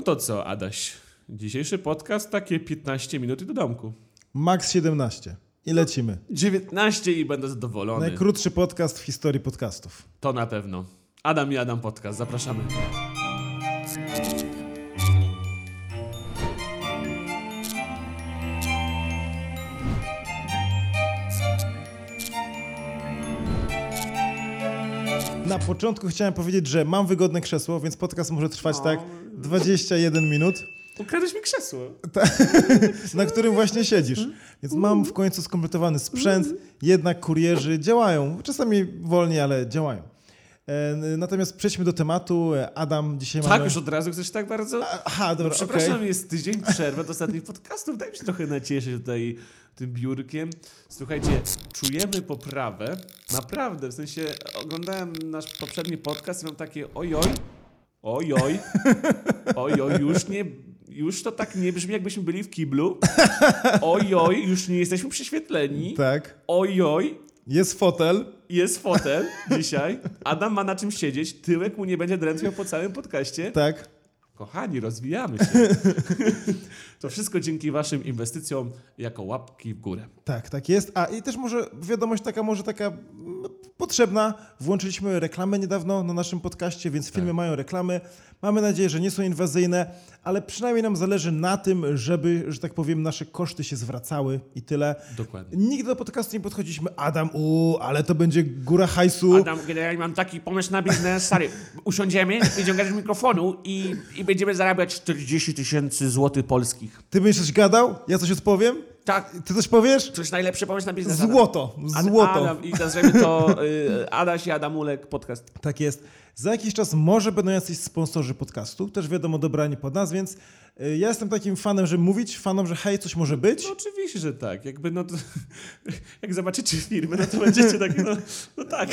No to co, Adaś? Dzisiejszy podcast takie 15 minut i do domku. Max 17. I lecimy. 19 i będę zadowolony. Najkrótszy podcast w historii podcastów. To na pewno. Adam i Adam Podcast. Zapraszamy. Na początku chciałem powiedzieć, że mam wygodne krzesło, więc podcast może trwać tak 21 minut. Ukradłeś mi krzesło. Na którym właśnie siedzisz. Więc mam w końcu skompletowany sprzęt, jednak kurierzy działają. Czasami wolniej, ale działają. Natomiast przejdźmy do tematu. Adam, dzisiaj mamy... Tak, już od razu chcesz tak bardzo? Aha, dobra, no, przepraszam, okay. Jest tydzień przerwy od ostatnich podcastów. Daj mi się trochę nacieszyć tutaj tym biurkiem. Słuchajcie, czujemy poprawę. Naprawdę, w sensie oglądałem nasz poprzedni podcast i mam takie ojoj, już to tak nie brzmi, jakbyśmy byli w kiblu. Ojoj, już nie jesteśmy prześwietleni. Tak. Ojoj. Jest fotel dzisiaj. Adam ma na czym siedzieć. Tyłek mu nie będzie drętwiał po całym podcaście. Tak. Kochani, rozwijamy się. To wszystko dzięki waszym inwestycjom jako łapki w górę. Tak, tak jest. A i też może wiadomość taka, potrzebna. Włączyliśmy reklamę niedawno na naszym podcaście, więc filmy mają reklamy. Mamy nadzieję, że nie są inwazyjne, ale przynajmniej nam zależy na tym, żeby, że tak powiem, nasze koszty się zwracały i tyle. Dokładnie. Nigdy do podcastu nie podchodziliśmy. Adam, ale to będzie góra hajsu. Adam, generalnie mam taki pomysł na biznes. Stary, usiądziemy, wyciągasz mikrofonu i będziemy zarabiać 40 000 złotych polskich. Ty będziesz coś gadał? Ja coś odpowiem? Tak. Ty coś powiesz? Coś najlepszy pomysł na biznes. Złoto. Adam, i nazwijmy to Adaś i Adamulek podcast. Tak jest. Za jakiś czas może będą jacyś sponsorzy podcastu. Też wiadomo, dobrani pod nas, więc ja jestem takim fanem, żeby mówić fanom, że hej, coś może być. No oczywiście, że tak. To, jak zobaczycie firmę, to będziecie takie, tak.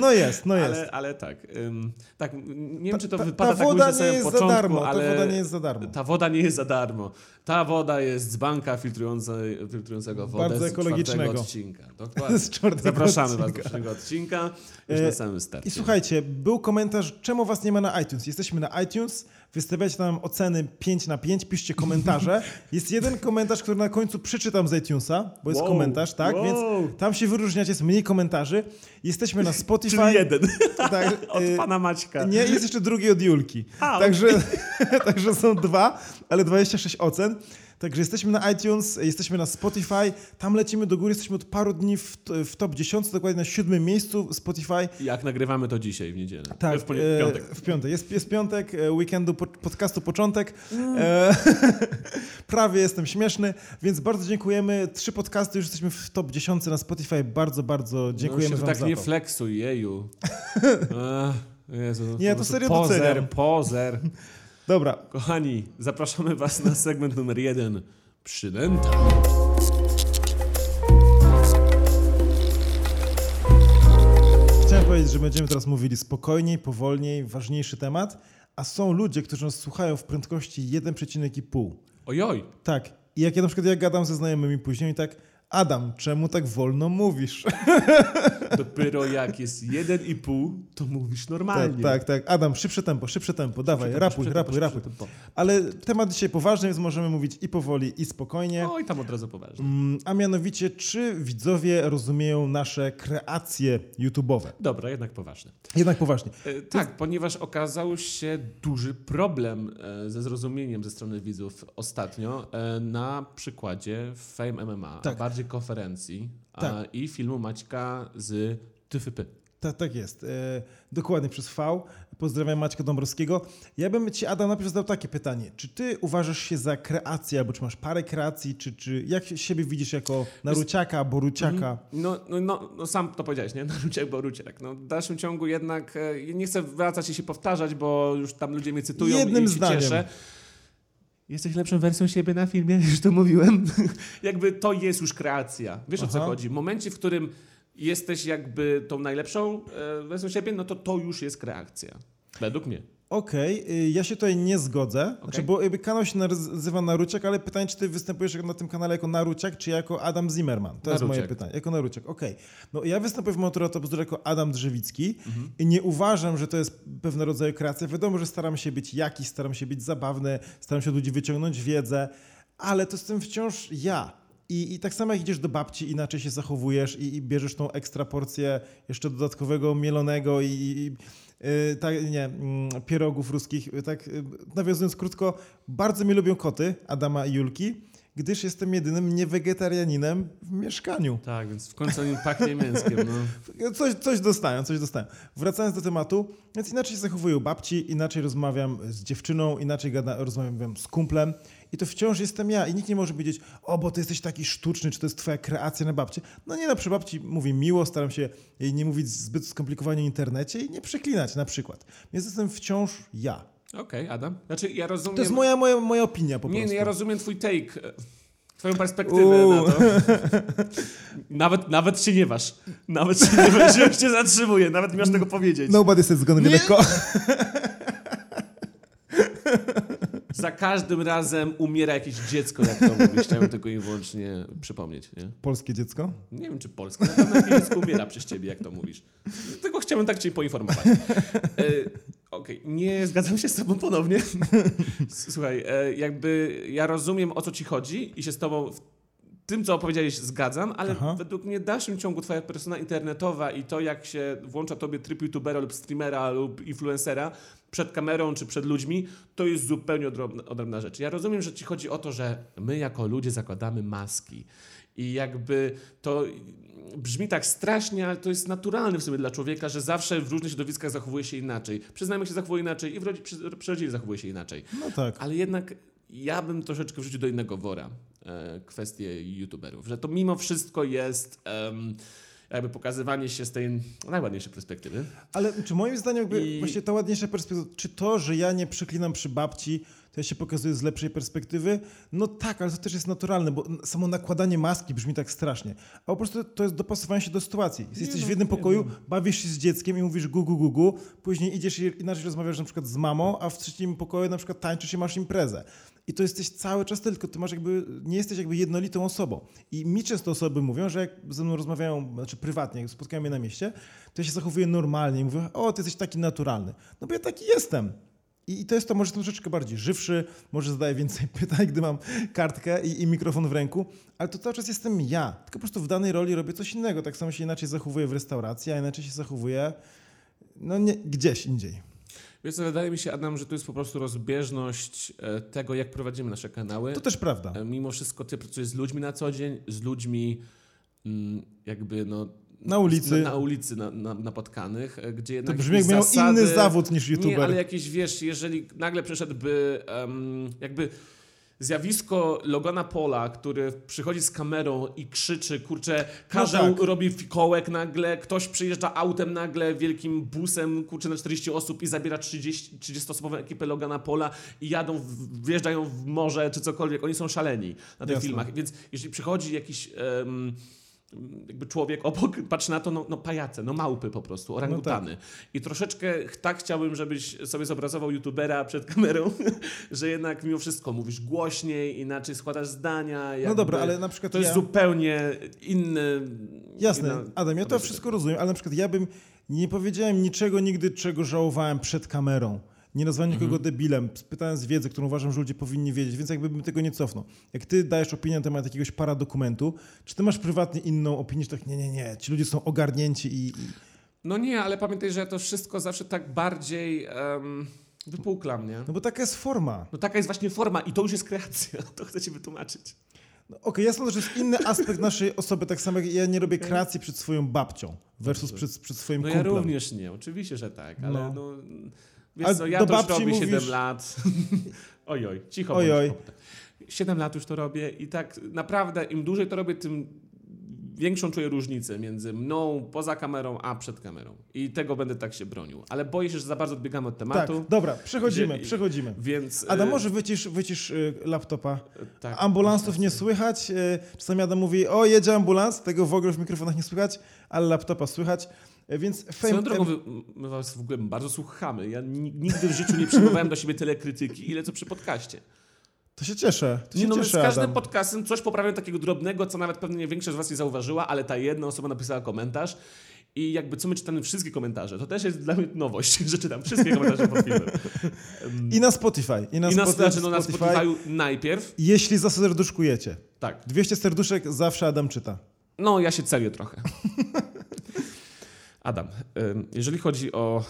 No jest. Ale tak. Tak, nie wiem, czy to wypada tak mówić na samym początku, ale... Ta woda nie jest za darmo. Ta woda jest z banka filtrującego wodę. Bardzo ekologicznego. Odcinka. Dokładnie. Zapraszamy was do czwartego odcinka. Już na samym starcie. I słuchajcie, był komentarz, czemu was nie ma na iTunes? Jesteśmy na iTunes, wystawiacie nam oceny 5/5, piszcie komentarze. Jest jeden komentarz, który na końcu przeczytam z iTunesa, bo jest komentarz, tak? Wow. Więc tam się wyróżniacie, jest mniej komentarzy. Jesteśmy na Spotify. Czyli jeden. Tak, od pana Maćka. Nie, jest jeszcze drugi od Julki. Także są dwa, ale 26 ocen. Także jesteśmy na iTunes, jesteśmy na Spotify, tam lecimy do góry, jesteśmy od paru dni w top 10, dokładnie na 7 miejscu Spotify. Jak nagrywamy to dzisiaj, w niedzielę. Tak, w piątek. W piątek. Jest piątek, weekendu podcastu początek. Prawie jestem śmieszny, więc bardzo dziękujemy. 3 podcasty, już jesteśmy w top 10 na Spotify. Bardzo, bardzo dziękujemy wam tak za to. Tak nie flexuj, jeju. Jezu, nie, to serio doceniam. Pozer. Dobra. Kochani, zapraszamy was na segment numer 1. Przynęta. Chciałem powiedzieć, że będziemy teraz mówili spokojniej, powolniej, ważniejszy temat, a są ludzie, którzy nas słuchają w prędkości 1,5. Ojoj. Tak. I jak ja na przykład gadam ze znajomymi później i tak... Adam, czemu tak wolno mówisz? Dopiero jak jest 1,5, to mówisz normalnie. Tak. Adam, szybsze tempo. Dawaj, rapuj. Ale temat dzisiaj poważny, więc możemy mówić i powoli, i spokojnie. No i tam od razu poważnie. A mianowicie, czy widzowie rozumieją nasze kreacje YouTube'owe? Dobra, jednak poważnie. Tak, ponieważ okazał się duży problem ze zrozumieniem ze strony widzów ostatnio na przykładzie Fame MMA. Tak. Bardziej konferencji i filmu Maćka z TFP. Tak jest. Dokładnie przez V. Pozdrawiam Maćka Dąbrowskiego. Ja bym ci, Adam, najpierw zadał takie pytanie. Czy ty uważasz się za kreację, albo czy masz parę kreacji, czy jak siebie widzisz jako Naruciaka, Boruciaka? No sam to powiedziałeś, nie? Naruciak, Boruciak. No, w dalszym ciągu jednak nie chcę wracać i się powtarzać, bo już tam ludzie mnie cytują. Jednym zdaniem. Cieszę. Jesteś lepszą wersją siebie na filmie, już to mówiłem. To jest już kreacja. Wiesz, o co chodzi? W momencie, w którym jesteś tą najlepszą wersją siebie, no to już jest kreacja. Według mnie. Okej, ja się tutaj nie zgodzę, znaczy, bo jakby kanał się nazywa Naruciak, ale pytanie, czy ty występujesz na tym kanale jako Naruciak, czy jako Adam Zimmerman? To jest moje pytanie. Jako Naruciak, okej. No ja występuję w Matura to bzdura jako Adam Drzewicki i nie uważam, że to jest pewnego rodzaju kreacja. Wiadomo, że staram się być jakiś, staram się być zabawny, staram się od ludzi wyciągnąć wiedzę, ale to jestem wciąż ja. I tak samo jak idziesz do babci, inaczej się zachowujesz i bierzesz tą ekstra porcję jeszcze dodatkowego mielonego pierogów ruskich. Tak, nawiązując krótko, bardzo mi lubią koty Adama i Julki, gdyż jestem jedynym niewegetarianinem w mieszkaniu. Tak, więc w końcu nie pachnie mięskiem. No. Coś dostają. Wracając do tematu, więc inaczej się zachowują babci, inaczej rozmawiam z dziewczyną, inaczej rozmawiam z kumplem. I to wciąż jestem ja. I nikt nie może powiedzieć, o, bo ty jesteś taki sztuczny, czy to jest twoja kreacja na babci. No nie, przy babci mówię miło, staram się jej nie mówić zbyt skomplikowanie o internecie i nie przeklinać na przykład. Więc jestem wciąż ja. Okej, Adam. Znaczy ja rozumiem... To jest moja opinia po prostu. Nie, ja rozumiem twój take, twoją perspektywę na to. Nawet się nie waż. Już się zatrzymuje. Nawet nie masz tego powiedzieć. Nobody says gonna be lekko. Za każdym razem umiera jakieś dziecko, jak to mówisz. Chciałem tylko i wyłącznie przypomnieć. Nie? Polskie dziecko? Nie wiem, czy polskie. Na pewno jakieś dziecko umiera przez ciebie, jak to mówisz. Tylko chciałem tak cię poinformować. Okej, nie zgadzam się z tobą ponownie. Słuchaj, jakby ja rozumiem, o co ci chodzi i się z tobą w tym, co opowiedziałeś, zgadzam, ale według mnie w dalszym ciągu twoja persona internetowa i to, jak się włącza tobie tryb youtubera lub streamera lub influencera przed kamerą czy przed ludźmi, to jest zupełnie odrębna rzecz. Ja rozumiem, że ci chodzi o to, że my jako ludzie zakładamy maski i jakby to brzmi tak strasznie, ale to jest naturalne w sumie dla człowieka, że zawsze w różnych środowiskach zachowuje się inaczej. Przy znajomych się zachowuje inaczej i przy rodzinie zachowuje się inaczej. No tak. Ale jednak ja bym troszeczkę wrzucił do innego wora kwestię youtuberów, że to mimo wszystko jest... jakby pokazywanie się z tej najładniejszej perspektywy. Ale czy moim zdaniem właśnie ta ładniejsza perspektywa, czy to, że ja nie przeklinam przy babci, to ja się pokazuję z lepszej perspektywy? No tak, ale to też jest naturalne, bo samo nakładanie maski brzmi tak strasznie. A po prostu to jest dopasowanie się do sytuacji. Jesteś w jednym pokoju, bawisz się z dzieckiem i mówisz gu, gu, gu, gu, później idziesz i inaczej rozmawiasz na przykład z mamą, a w trzecim pokoju na przykład tańczysz i masz imprezę. I to jesteś cały czas, tylko ty masz nie jesteś jednolitą osobą. I mi często osoby mówią, że jak ze mną rozmawiają, znaczy prywatnie, jak spotkają mnie na mieście, to ja się zachowuję normalnie i mówię, o, ty jesteś taki naturalny. No bo ja taki jestem. I to jest to, może jestem troszeczkę bardziej żywszy, może zadaję więcej pytań, gdy mam kartkę i mikrofon w ręku, ale to cały czas jestem ja, tylko po prostu w danej roli robię coś innego. Tak samo się inaczej zachowuję w restauracji, a inaczej się zachowuję gdzieś indziej. Wiesz co, wydaje mi się, Adam, że tu jest po prostu rozbieżność tego, jak prowadzimy nasze kanały. To też prawda. Mimo wszystko ty pracujesz z ludźmi na co dzień, z ludźmi na ulicy, napotkanych, gdzie jednak... To brzmi jak miał inny zawód niż youtuber. Nie, ale jakieś, wiesz, jeżeli nagle przyszedłby zjawisko Logana Paula, który przychodzi z kamerą i krzyczy, kurczę, robi fikołek nagle, ktoś przyjeżdża autem nagle, wielkim busem, kurczę, na 40 osób i zabiera 30-osobową ekipę Logana Paula i jadą, wjeżdżają w morze czy cokolwiek. Oni są szaleni na tych filmach. Więc jeśli przychodzi jakiś... jakby człowiek obok patrzy na to, pajace, małpy po prostu, orangutany. No tak. I troszeczkę tak chciałbym, żebyś sobie zobrazował youtubera przed kamerą, że jednak mimo wszystko mówisz głośniej, inaczej składasz zdania. No dobra, ale na przykład to jest zupełnie inny... Jasne, Adam, ja to wszystko rozumiem, ale na przykład ja bym nie powiedziałem niczego nigdy, czego żałowałem przed kamerą. Nie nazwałem nikogo debilem, pytałem z wiedzy, którą uważam, że ludzie powinni wiedzieć, więc jakby bym tego nie cofnął. Jak ty dajesz opinię na temat jakiegoś paradokumentu, czy ty masz prywatnie inną opinię, że tak nie, ci ludzie są ogarnięci i... No nie, ale pamiętaj, że ja to wszystko zawsze tak bardziej... wypuklam, nie? No bo taka jest forma. No taka jest właśnie forma i to już jest kreacja, to chcę ci wytłumaczyć. Ja sądzę, że jest inny aspekt naszej osoby, tak samo jak ja nie robię kreacji przed swoją babcią versus przed swoim kumplem. Ja również nie, oczywiście, że tak, ale Wiesz co, ja to już robię 7 lat. Ojoj, cicho. 7 lat już to robię i tak naprawdę im dłużej to robię, tym większą czuję różnicę między mną poza kamerą, a przed kamerą. I tego będę tak się bronił. Ale boję się, że za bardzo odbiegamy od tematu. Tak, dobra, przechodzimy. Więc, Adam, może wycisz laptopa? Tak, ambulansów nie słychać. Czasami Adam mówi, jedzie ambulans, tego w ogóle w mikrofonach nie słychać, ale laptopa słychać. Więc swoją drogą, my was w ogóle bardzo słuchamy. Ja nigdy w życiu nie przyjmowałem do siebie tyle krytyki, ile co przy podcaście. To się cieszę. Z każdym podcastem coś poprawiam takiego drobnego, co nawet pewnie większość z was nie zauważyła, ale ta jedna osoba napisała komentarz i jakby co my czytamy wszystkie komentarze. To też jest dla mnie nowość, że czytam wszystkie komentarze pod filmem. I na Spotify. Na Spotify najpierw. Jeśli zaserduszkujecie. Tak. 200 serduszek zawsze Adam czyta. No, ja się celię trochę. Adam, jeżeli chodzi o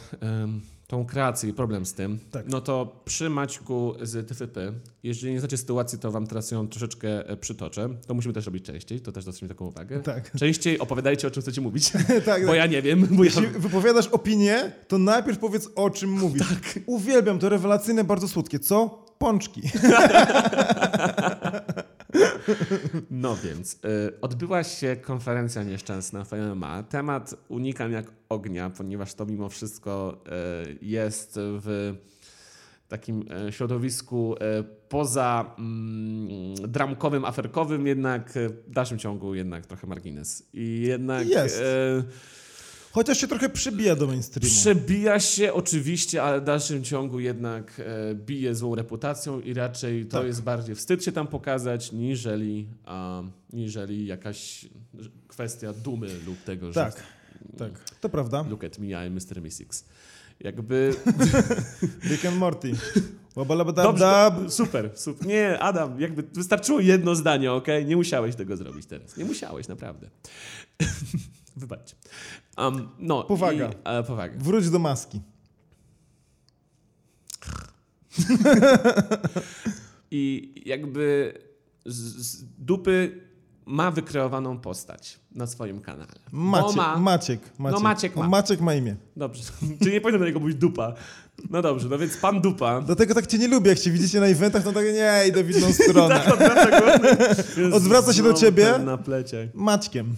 tą kreację i problem z tym, tak. No to przy Maćku z TFP, jeżeli nie znacie sytuacji, to wam teraz ją troszeczkę przytoczę. To musimy też robić częściej, to też zwróćmy taką uwagę. Tak. Częściej opowiadajcie, o czym chcecie mówić, tak, bo ja nie wiem. Jeśli wypowiadasz opinię, to najpierw powiedz, o czym mówisz. Tak. Uwielbiam to rewelacyjne, bardzo słodkie. Co? Pączki. No więc, odbyła się konferencja nieszczęsna Fame MMA. Temat unikam jak ognia, ponieważ to mimo wszystko jest w takim środowisku poza dramkowym, aferkowym, jednak w dalszym ciągu jednak trochę margines. I jednak... Jest. Chociaż się trochę przebija do mainstreamu. Przebija się oczywiście, ale w dalszym ciągu jednak bije złą reputacją i raczej to jest bardziej wstyd się tam pokazać, niżeli jakaś kwestia dumy lub tego, że... Tak, to prawda. Look at me, I'm Mr. Mystics. Jakby... Rick and Morty. Dobrze, super. Nie, Adam, jakby wystarczyło jedno zdanie, okej? Nie musiałeś tego zrobić teraz. Nie musiałeś, naprawdę. Wybaczcie. Powaga. Wróć do maski. I jakby z dupy ma wykreowaną postać na swoim kanale. Maciek ma imię. Dobrze. Czyli nie powinno do niego mówić dupa. No dobrze, no więc pan dupa. Dlatego tak cię nie lubię, jak cię widzicie na eventach, to tak nie, idę w inną stronę. Tak, odwraca się do ciebie na plecie. Maćkiem.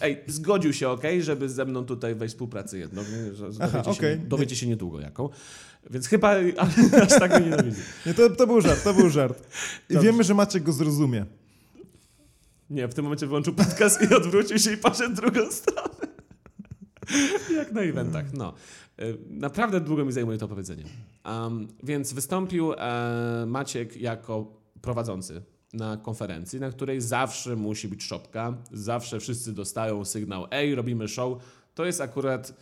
Ej, zgodził się, żeby ze mną tutaj wejść współpracę jedną. Dowiecie się niedługo jaką. Więc chyba aż tak go nienawidzę. Nie, to był żart. I wiemy, że Maciek go zrozumie. Nie, w tym momencie wyłączył podcast i odwrócił się i poszedł w drugą stronę. Jak na eventach, no. Naprawdę długo mi zajmuje to powiedzenie. Więc wystąpił Maciek jako prowadzący na konferencji, na której zawsze musi być szopka, zawsze wszyscy dostają sygnał, ej, robimy show. To jest akurat,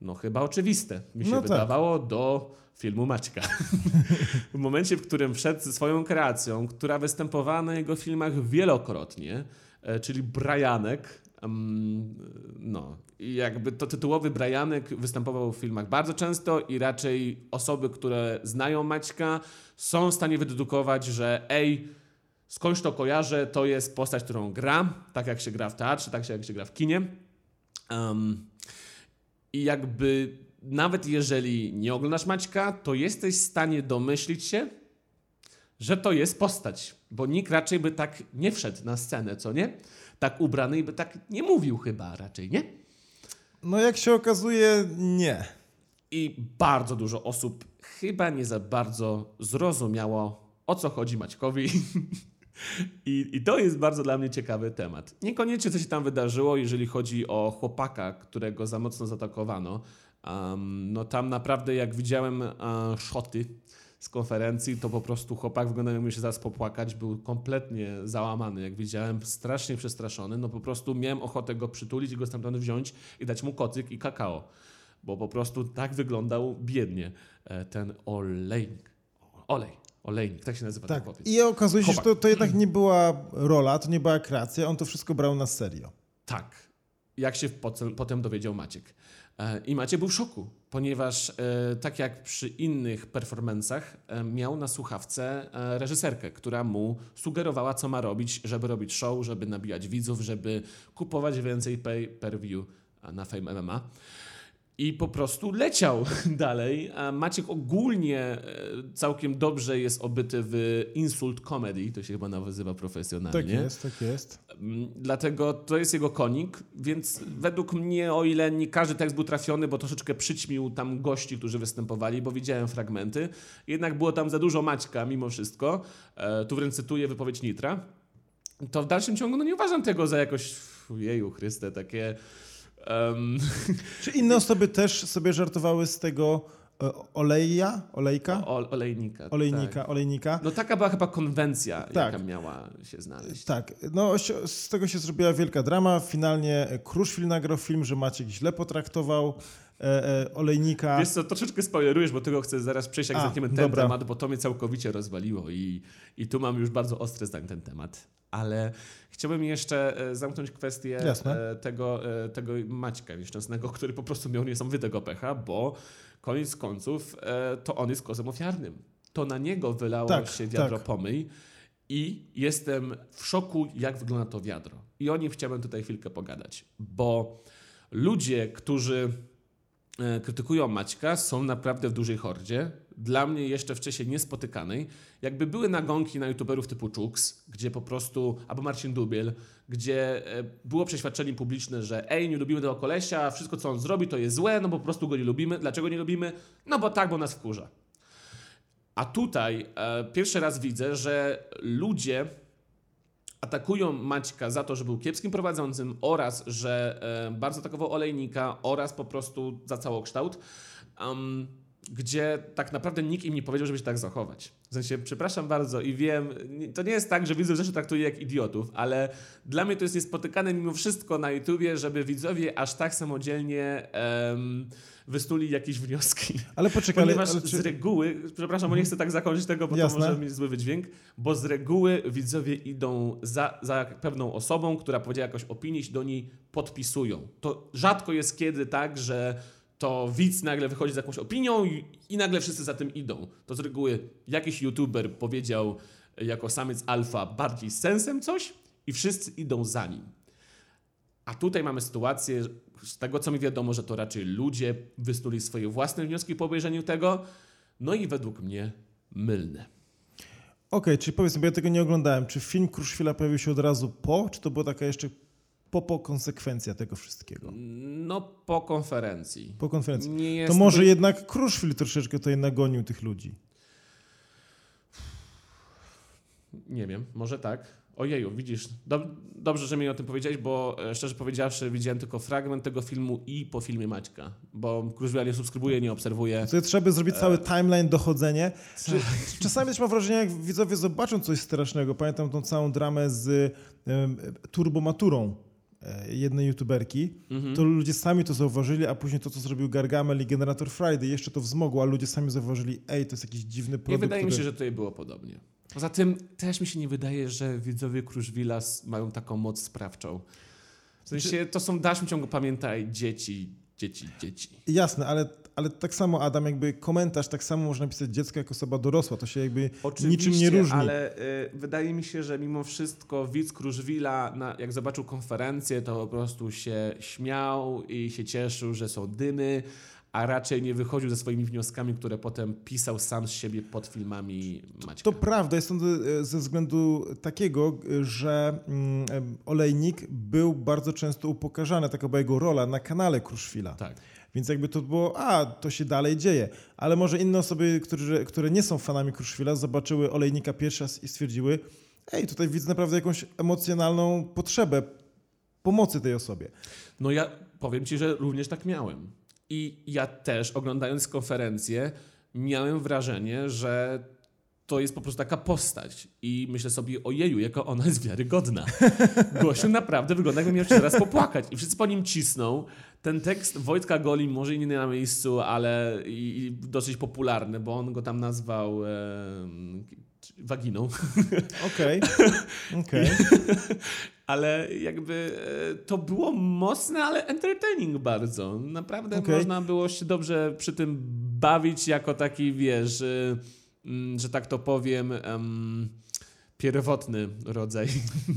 no chyba oczywiste, mi się wydawało, do filmu Maćka. W momencie, w którym wszedł ze swoją kreacją, która występowała na jego filmach wielokrotnie, czyli Brajanek, i jakby to tytułowy Brajanek występował w filmach bardzo często i raczej osoby, które znają Maćka, są w stanie wydedukować, że ej, skądś to kojarzę, to jest postać, którą gra, tak jak się gra w teatrze, tak jak się gra w kinie. I jakby nawet jeżeli nie oglądasz Maćka, to jesteś w stanie domyślić się, że to jest postać, bo nikt raczej by tak nie wszedł na scenę, co nie? Tak ubrany i by tak nie mówił chyba raczej, nie? No jak się okazuje, nie. I bardzo dużo osób chyba nie za bardzo zrozumiało, o co chodzi Maćkowi. I to jest bardzo dla mnie ciekawy temat. Niekoniecznie co się tam wydarzyło, jeżeli chodzi o chłopaka, którego za mocno zaatakowano. Tam naprawdę jak widziałem szoty z konferencji, to po prostu chłopak wyglądał, jakby się zaraz popłakać, był kompletnie załamany, jak widziałem, strasznie przestraszony, po prostu miałem ochotę go przytulić, go stamtąd wziąć i dać mu kocyk i kakao, bo po prostu tak wyglądał biednie ten Olejnik, tak się nazywa ten chłopiec. I okazuje się, że to jednak nie była rola, to nie była kreacja, on to wszystko brał na serio. Tak, jak się potem dowiedział Maciek. I Maciek był w szoku, ponieważ tak jak przy innych performancach miał na słuchawce reżyserkę, która mu sugerowała, co ma robić, żeby robić show, żeby nabijać widzów, żeby kupować więcej pay-per-view na Fame MMA. I po prostu leciał dalej. A Maciek ogólnie całkiem dobrze jest obyty w insult comedy, to się chyba nazywa profesjonalnie. Tak jest. Dlatego to jest jego konik, więc według mnie, o ile nie każdy tekst był trafiony, bo troszeczkę przyćmił tam gości, którzy występowali, bo widziałem fragmenty, jednak było tam za dużo Maćka mimo wszystko. Tu wręcz cytuję wypowiedź Nitra. To w dalszym ciągu nie uważam tego za jakoś, jeju Chryste, takie... Czy inne osoby też sobie żartowały z tego olejnika? No taka była chyba konwencja, tak, jaka miała się znaleźć. Tak, no z tego się zrobiła wielka drama. Finalnie Kruszwil nagrał film, że Maciek źle potraktował olejnika. Wiesz co, troszeczkę spoilerujesz, bo tego chcę zaraz przejść, jak zamkniemy ten temat, bo to mnie całkowicie rozwaliło i tu mam już bardzo ostre zdanie ten temat. Ale chciałbym jeszcze zamknąć kwestię tego Maćka nieszczęsnego, który po prostu miał niesamowitego pecha, bo koniec końców to on jest kozem ofiarnym. To na niego wylało się wiadro pomyj i jestem w szoku, jak wygląda to wiadro. I o nim chciałbym tutaj chwilkę pogadać, bo ludzie, którzy krytykują Maćka, są naprawdę w dużej hordzie. Dla mnie jeszcze wcześniej niespotykanej. Jakby były nagonki na youtuberów typu Czuks, gdzie po prostu, albo Marcin Dubiel, gdzie było przeświadczenie publiczne, że nie lubimy tego kolesia, wszystko co on zrobi to jest złe, no bo po prostu go nie lubimy. Dlaczego nie lubimy? No bo tak, bo nas wkurza. A tutaj pierwszy raz widzę, że ludzie atakują Maćka za to, że był kiepskim prowadzącym oraz, że bardzo atakował olejnika oraz po prostu za całokształt. Gdzie tak naprawdę nikt im nie powiedział, żeby się tak zachować. W sensie, przepraszam bardzo i wiem, to nie jest tak, że widzów zawsze traktuje jak idiotów, ale dla mnie to jest niespotykane mimo wszystko na YouTubie, żeby widzowie aż tak samodzielnie wysnuli jakieś wnioski. Ale poczekaj, ponieważ z reguły, przepraszam, bo nie chcę tak zakończyć tego, bo to może mieć zły wydźwięk, bo z reguły widzowie idą za pewną osobą, która powiedziała jakąś opinię i się do niej podpisują. To rzadko jest kiedy tak, że to widz nagle wychodzi z jakąś opinią i nagle wszyscy za tym idą. To z reguły jakiś youtuber powiedział jako samiec alfa bardziej z sensem coś i wszyscy idą za nim. A tutaj mamy sytuację, z tego co mi wiadomo, że to raczej ludzie wysnuli swoje własne wnioski po obejrzeniu tego, no i według mnie mylne. Okej, czyli powiedz mi, bo ja tego nie oglądałem. Czy film Kruszwila pojawił się od razu po, czy to była taka jeszcze po konsekwencja tego wszystkiego? No po konferencji. Po konferencji. To może jednak Kruszwil troszeczkę tutaj nagonił tych ludzi. Nie wiem, może tak. Ojeju, widzisz, dobrze, że mi o tym powiedziałeś, bo szczerze powiedziawszy widziałem tylko fragment tego filmu i po filmie Maćka, bo Kruszwila nie subskrybuję, nie obserwuję. To trzeba by zrobić cały timeline, dochodzenie. Czasami też mam wrażenie, jak widzowie zobaczą coś strasznego. Pamiętam tą całą dramę z turbomaturą jednej youtuberki, to ludzie sami to zauważyli, a później to, co zrobił Gargamel i Generator Friday, jeszcze to wzmogło, a ludzie sami zauważyli, to jest jakiś dziwny produkt. Nie wydaje mi się, że tutaj było podobnie. Poza tym też mi się nie wydaje, że widzowie Kruszwila mają taką moc sprawczą. W sensie to są w dalszym ciągu, pamiętaj, dzieci. Jasne, ale tak samo, Adam, jakby komentarz, tak samo można pisać dziecko jak osoba dorosła. To się jakby niczym nie różni. Ale wydaje mi się, że mimo wszystko widz Kruszwila, jak zobaczył konferencję, to po prostu się śmiał i się cieszył, że są dymy, a raczej nie wychodził ze swoimi wnioskami, które potem pisał sam z siebie pod filmami Maćka. To prawda, jest to ze względu takiego, że Olejnik był bardzo często upokarzany, taka była jego rola na kanale Kruszwila. Tak. Więc jakby to było, to się dalej dzieje. Ale może inne osoby, które nie są fanami Kruszwila, zobaczyły Olejnika pierwszy raz i stwierdziły, tutaj widzę naprawdę jakąś emocjonalną potrzebę pomocy tej osobie. No ja powiem ci, że również tak miałem. I ja też, oglądając konferencję, miałem wrażenie, że to jest po prostu taka postać. I myślę sobie, ojeju, jako ona jest wiarygodna. Gościu naprawdę wygląda, jakby miał jeszcze raz popłakać. I wszyscy po nim cisną. Ten tekst Wojtka Goli może i nie na miejscu, ale i dosyć popularny, bo on go tam nazwał waginą. Okej. Ale jakby to było mocne, ale entertaining bardzo. Naprawdę można było się dobrze przy tym bawić jako taki, wiesz, że tak to powiem, pierwotny rodzaj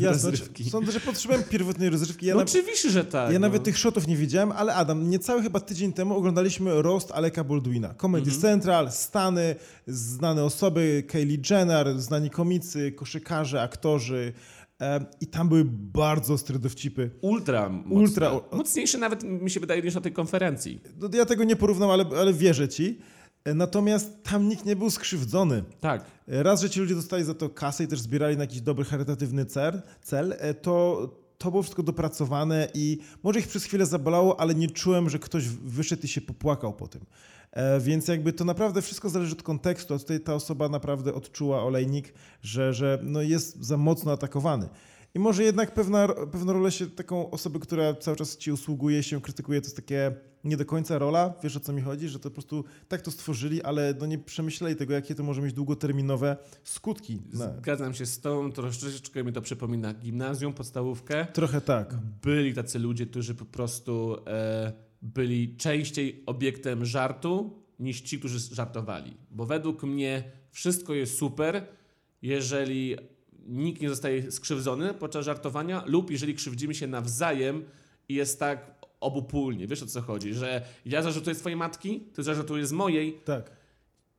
rozrywki. Sądzę, że potrzebowałem pierwotnej rozrywki. Ja oczywiście, że tak. Ja nawet tych shotów nie widziałem, ale Adam, niecały chyba tydzień temu oglądaliśmy roast Aleka Baldwina. Comedy Central, Stany, znane osoby, Kylie Jenner, znani komicy, koszykarze, aktorzy. I tam były bardzo ostre dowcipy. Ultra mocne. Mocniejsze nawet mi się wydaje niż na tej konferencji. Ja tego nie porównam, ale wierzę ci. Natomiast tam nikt nie był skrzywdzony. Tak. Raz, że ci ludzie dostali za to kasę i też zbierali na jakiś dobry, charytatywny cel, to to było wszystko dopracowane i może ich przez chwilę zabolało, ale nie czułem, że ktoś wyszedł i się popłakał po tym. Więc jakby to naprawdę wszystko zależy od kontekstu, a tutaj ta osoba naprawdę odczuła, Olejnik, że no jest za mocno atakowany. I może jednak pewna rola się taką osoby, która cały czas ci usługuje, się krytykuje, to jest takie nie do końca rola, wiesz o co mi chodzi, że to po prostu tak to stworzyli, ale no nie przemyśleli tego, jakie to może mieć długoterminowe skutki. Zgadzam się z tobą, troszeczkę mi to przypomina gimnazjum, podstawówkę. Trochę tak. Byli tacy ludzie, którzy po prostu byli częściej obiektem żartu niż ci, którzy żartowali. Bo według mnie wszystko jest super, jeżeli nikt nie zostaje skrzywdzony podczas żartowania lub jeżeli krzywdzimy się nawzajem i jest tak obopólnie. Wiesz o co chodzi? Że ja zażartuję z twojej matki, ty zażartujesz z mojej. Tak.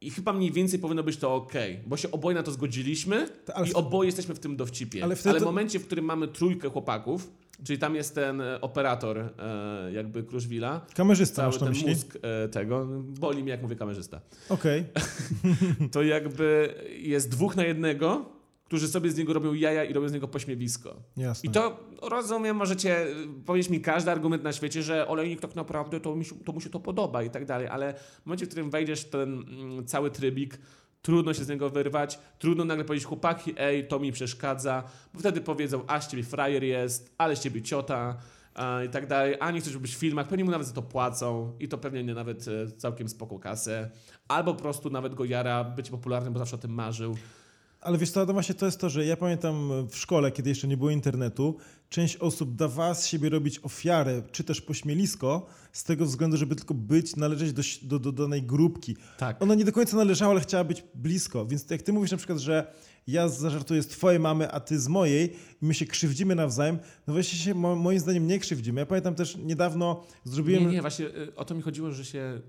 I chyba mniej więcej powinno być to okej, bo się oboje na to zgodziliśmy i oboje jesteśmy w tym dowcipie. Ale w momencie, w którym mamy trójkę chłopaków, czyli tam jest ten operator jakby Kruszwila. Kamerzysta, masz na myśli? Cały ten mózg tego. Boli mnie, jak mówię kamerzysta. Okej. Okay. To jakby jest 2 na 1, którzy sobie z niego robią jaja i robią z niego pośmiewisko. Jasne. I to rozumiem, możecie powiedzieć mi każdy argument na świecie, że Olejnik tak naprawdę to mu się to podoba i tak dalej, ale w momencie, w którym wejdziesz w ten cały trybik, trudno się z niego wyrwać, trudno nagle powiedzieć chłopaki, ej, to mi przeszkadza, bo wtedy powiedzą, a z ciebie frajer jest, ale z ciebie ciota i tak dalej, a nie chcesz robić w filmach, pewnie mu nawet za to płacą i to pewnie nie nawet całkiem spoko kasę, albo po prostu nawet go jara być popularnym, bo zawsze o tym marzył. Ale wiesz co, właśnie to jest to, że ja pamiętam w szkole, kiedy jeszcze nie było internetu, część osób dawała z siebie robić ofiarę, czy też pośmielisko, z tego względu, żeby tylko być, należeć do danej grupki. Tak. Ona nie do końca należała, ale chciała być blisko. Więc jak ty mówisz na przykład, że ja zażartuję z twojej mamy, a ty z mojej i my się krzywdzimy nawzajem, no właśnie się moim zdaniem nie krzywdzimy. Ja pamiętam też niedawno zrobiłem... Nie, właśnie o to mi chodziło, że się...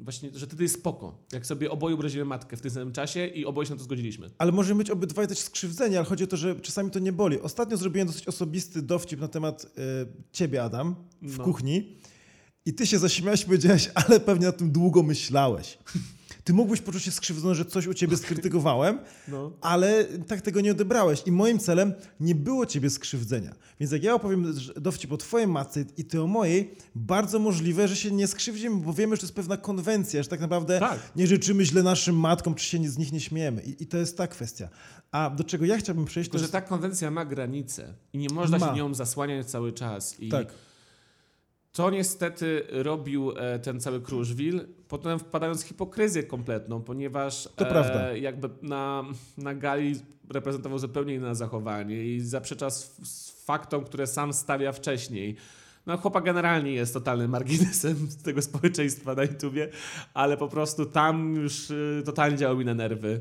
Właśnie, że wtedy jest spoko, jak sobie oboje obrazimy matkę w tym samym czasie i oboje się na to zgodziliśmy. Ale może być obydwaj też skrzywdzeni, ale chodzi o to, że czasami to nie boli. Ostatnio zrobiłem dosyć osobisty dowcip na temat ciebie, Adam, w kuchni i ty się zaśmiałeś i powiedziałeś, ale pewnie na tym długo myślałeś. Ty mógłbyś poczuć się skrzywdzony, że coś u ciebie skrytykowałem, ale tak tego nie odebrałeś. I moim celem nie było ciebie skrzywdzenia. Więc jak ja opowiem dowcip o twojej matce i ty o mojej, bardzo możliwe, że się nie skrzywdzimy, bo wiemy, że to jest pewna konwencja, że tak naprawdę nie życzymy źle naszym matkom, czy się z nich nie śmiejemy. I to jest ta kwestia. A do czego ja chciałbym przejść... Tylko, to jest... że ta konwencja ma granice i nie można się nią zasłaniać cały czas. I... Tak. To niestety robił ten cały Kruszwil, potem wpadając w hipokryzję kompletną, ponieważ jakby na gali reprezentował zupełnie inne zachowanie i zaprzecza z faktom, które sam stawia wcześniej. No chłopak generalnie jest totalnym marginesem tego społeczeństwa na YouTubie, ale po prostu tam już totalnie działały mi na nerwy.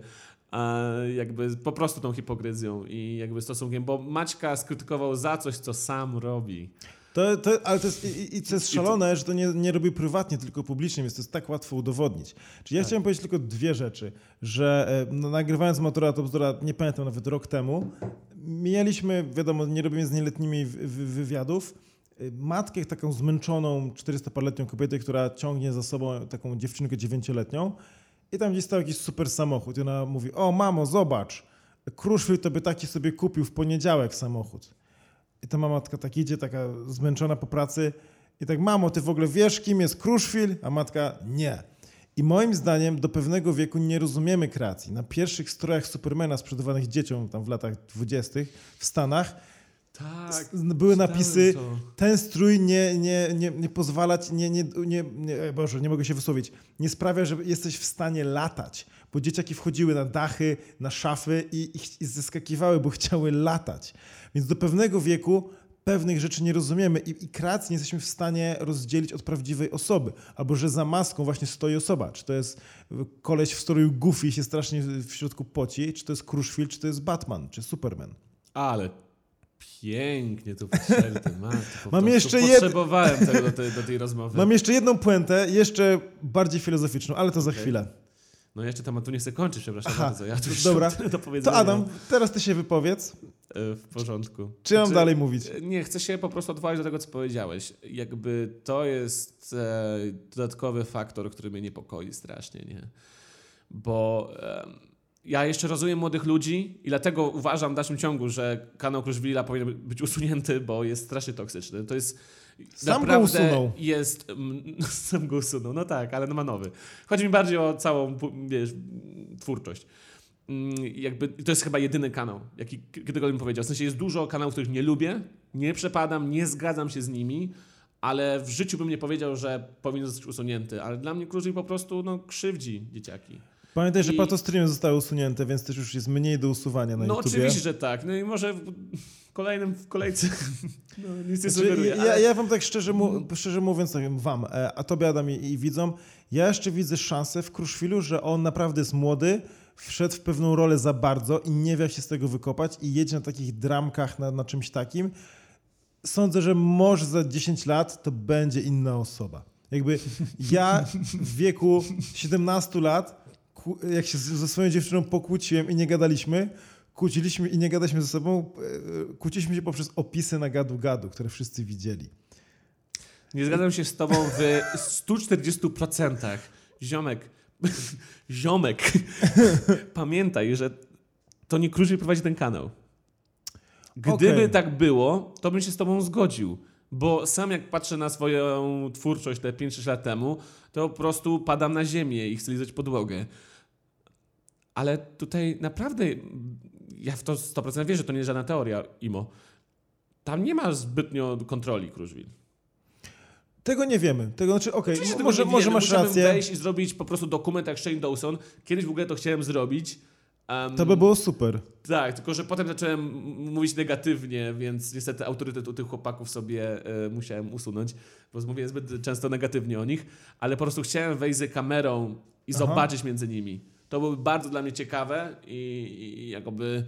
Jakby po prostu tą hipokryzją i jakby stosunkiem, bo Maćka skrytykował za coś, co sam robi. Ale to jest, co jest szalone, że to nie robił prywatnie, tylko publicznie, więc to jest tak łatwo udowodnić. Czyli ja chciałem powiedzieć tylko 2 rzeczy, że nagrywając Matura to bzdura, nie pamiętam, nawet rok temu, mieliśmy, wiadomo, nie robimy z nieletnimi wywiadów, matkę taką zmęczoną 400-paroletnią kobietę, która ciągnie za sobą taką dziewczynkę 9-letnią i tam gdzieś stał jakiś super samochód i ona mówi, o mamo, zobacz, Kruszwil to by taki sobie kupił w poniedziałek samochód. I ta matka tak idzie, taka zmęczona po pracy i tak, mamo, ty w ogóle wiesz, kim jest Kruszwil? A matka, nie. I moim zdaniem do pewnego wieku nie rozumiemy kreacji. Na pierwszych strojach Supermana sprzedawanych dzieciom tam w latach 20. w Stanach były napisy, ten strój nie pozwala ci, nie mogę się wysłowić, nie sprawia, że jesteś w stanie latać, bo dzieciaki wchodziły na dachy, na szafy i zeskakiwały, bo chciały latać. Więc do pewnego wieku pewnych rzeczy nie rozumiemy i kreacji nie jesteśmy w stanie rozdzielić od prawdziwej osoby. Albo że za maską właśnie stoi osoba. Czy to jest koleś w stroju Goofy i się strasznie w środku poci, czy to jest Kruszwil, czy to jest Batman, czy Superman. Ale pięknie tu potrzebny temat. Potrzebowałem tego do tej rozmowy. Mam jeszcze jedną puentę, jeszcze bardziej filozoficzną, ale to za chwilę. No jeszcze tematu nie chcę kończyć, przepraszam bardzo. Ja tu już dobra, do powiedzenia. To Adam, teraz ty się wypowiedz. W porządku. Czy mam dalej mówić? Nie, chcę się po prostu odwołać do tego, co powiedziałeś. Jakby to jest dodatkowy faktor, który mnie niepokoi strasznie, nie? Bo Ja jeszcze rozumiem młodych ludzi i dlatego uważam w dalszym ciągu, że kanał Kruszwila powinien być usunięty, bo jest strasznie toksyczny. To jest... Sam go usunął. Jest, sam go usunął, no tak, ale ma nowy. Chodzi mi bardziej o całą, wiesz, twórczość. Jakby, to jest chyba jedyny kanał, jaki kiedykolwiek mi powiedział. W sensie jest dużo kanałów, których nie lubię, nie przepadam, nie zgadzam się z nimi, ale w życiu bym nie powiedział, że powinien zostać usunięty. Ale dla mnie Kruszwil po prostu no, krzywdzi dzieciaki. Pamiętaj, że pato streamy zostały usunięte, więc też już jest mniej do usuwania na YouTubie. No oczywiście, że tak. No i może w kolejce no, nic nie sugeruję. Ale... Ja wam tak szczerze mówiąc, nie wiem, wam, a tobie Adam i widzom, ja jeszcze widzę szansę w Kruszwilu, że on naprawdę jest młody, wszedł w pewną rolę za bardzo i nie wie się z tego wykopać i jedzie na takich dramkach, na czymś takim. Sądzę, że może za 10 lat to będzie inna osoba. Jakby ja w wieku 17 lat jak się ze swoją dziewczyną pokłóciłem i nie gadaliśmy, kłóciliśmy i nie gadaliśmy ze sobą, kłóciliśmy się poprzez opisy na gadu-gadu, które wszyscy widzieli. Nie zgadzam się z tobą w 140%. Ziomek, pamiętaj, że to nie Kruszwil prowadzi ten kanał. Gdyby tak było, to bym się z tobą zgodził. Bo sam jak patrzę na swoją twórczość te 5-6 lat temu, to po prostu padam na ziemię i chcę lizać podłogę. Ale tutaj naprawdę, ja w to 100% wierzę, to nie jest żadna teoria, IMO. Tam nie ma zbytnio kontroli, Kruszwil. Tego nie wiemy. Tego znaczy, może masz rację. Możemy wejść i zrobić po prostu dokument jak Shane Dawson. Kiedyś w ogóle to chciałem zrobić. To by było super. Tak, tylko że potem zacząłem mówić negatywnie, więc niestety autorytet u tych chłopaków sobie musiałem usunąć, bo mówiłem zbyt często negatywnie o nich, ale po prostu chciałem wejść z kamerą i zobaczyć między nimi. To byłoby bardzo dla mnie ciekawe i jakby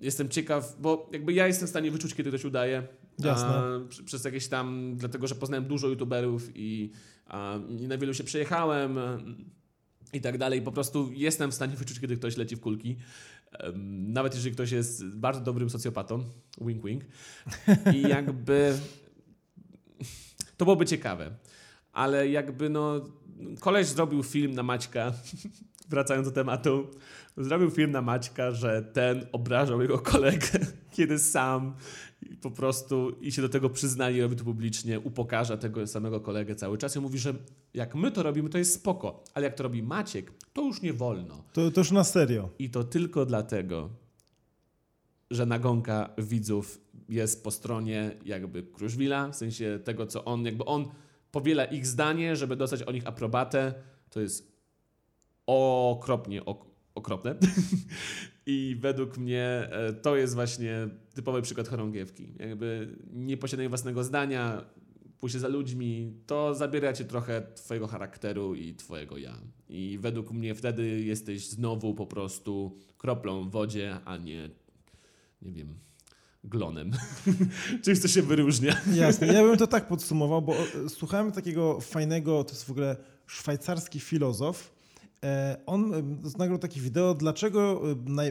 jestem ciekaw, bo jakby ja jestem w stanie wyczuć, kiedy to się udaje. Jasne. Przez jakieś tam, dlatego że poznałem dużo youtuberów i na wielu się przejechałem. I tak dalej. Po prostu jestem w stanie wyczuć, kiedy ktoś leci w kulki. Nawet jeżeli ktoś jest bardzo dobrym socjopatą. Wink, wink. I jakby... To byłoby ciekawe. Ale jakby no... Koleś zrobił film na Maćka. Wracając do tematu. Zrobił film na Maćka, że ten obrażał jego kolegę, kiedy sam po prostu i się do tego przyznaje, robi to publicznie, upokarza tego samego kolegę cały czas i mówi, że jak my to robimy, to jest spoko, ale jak to robi Maciek, to już nie wolno. To już na serio. I to tylko dlatego, że nagonka widzów jest po stronie jakby Kruszwila, w sensie tego, co on, jakby on powiela ich zdanie, żeby dostać o nich aprobatę. To jest okropnie okropne. I według mnie to jest właśnie typowy przykład chorągiewki. Jakby nie posiadanie własnego zdania, pójście za ludźmi, to zabiera cię trochę twojego charakteru i twojego ja. I według mnie wtedy jesteś znowu po prostu kroplą w wodzie, a nie wiem, glonem. Czymś, co się wyróżnia. Jasne, ja bym to tak podsumował, bo słuchałem takiego fajnego, to jest w ogóle szwajcarski filozof. On nagrał takie wideo, dlaczego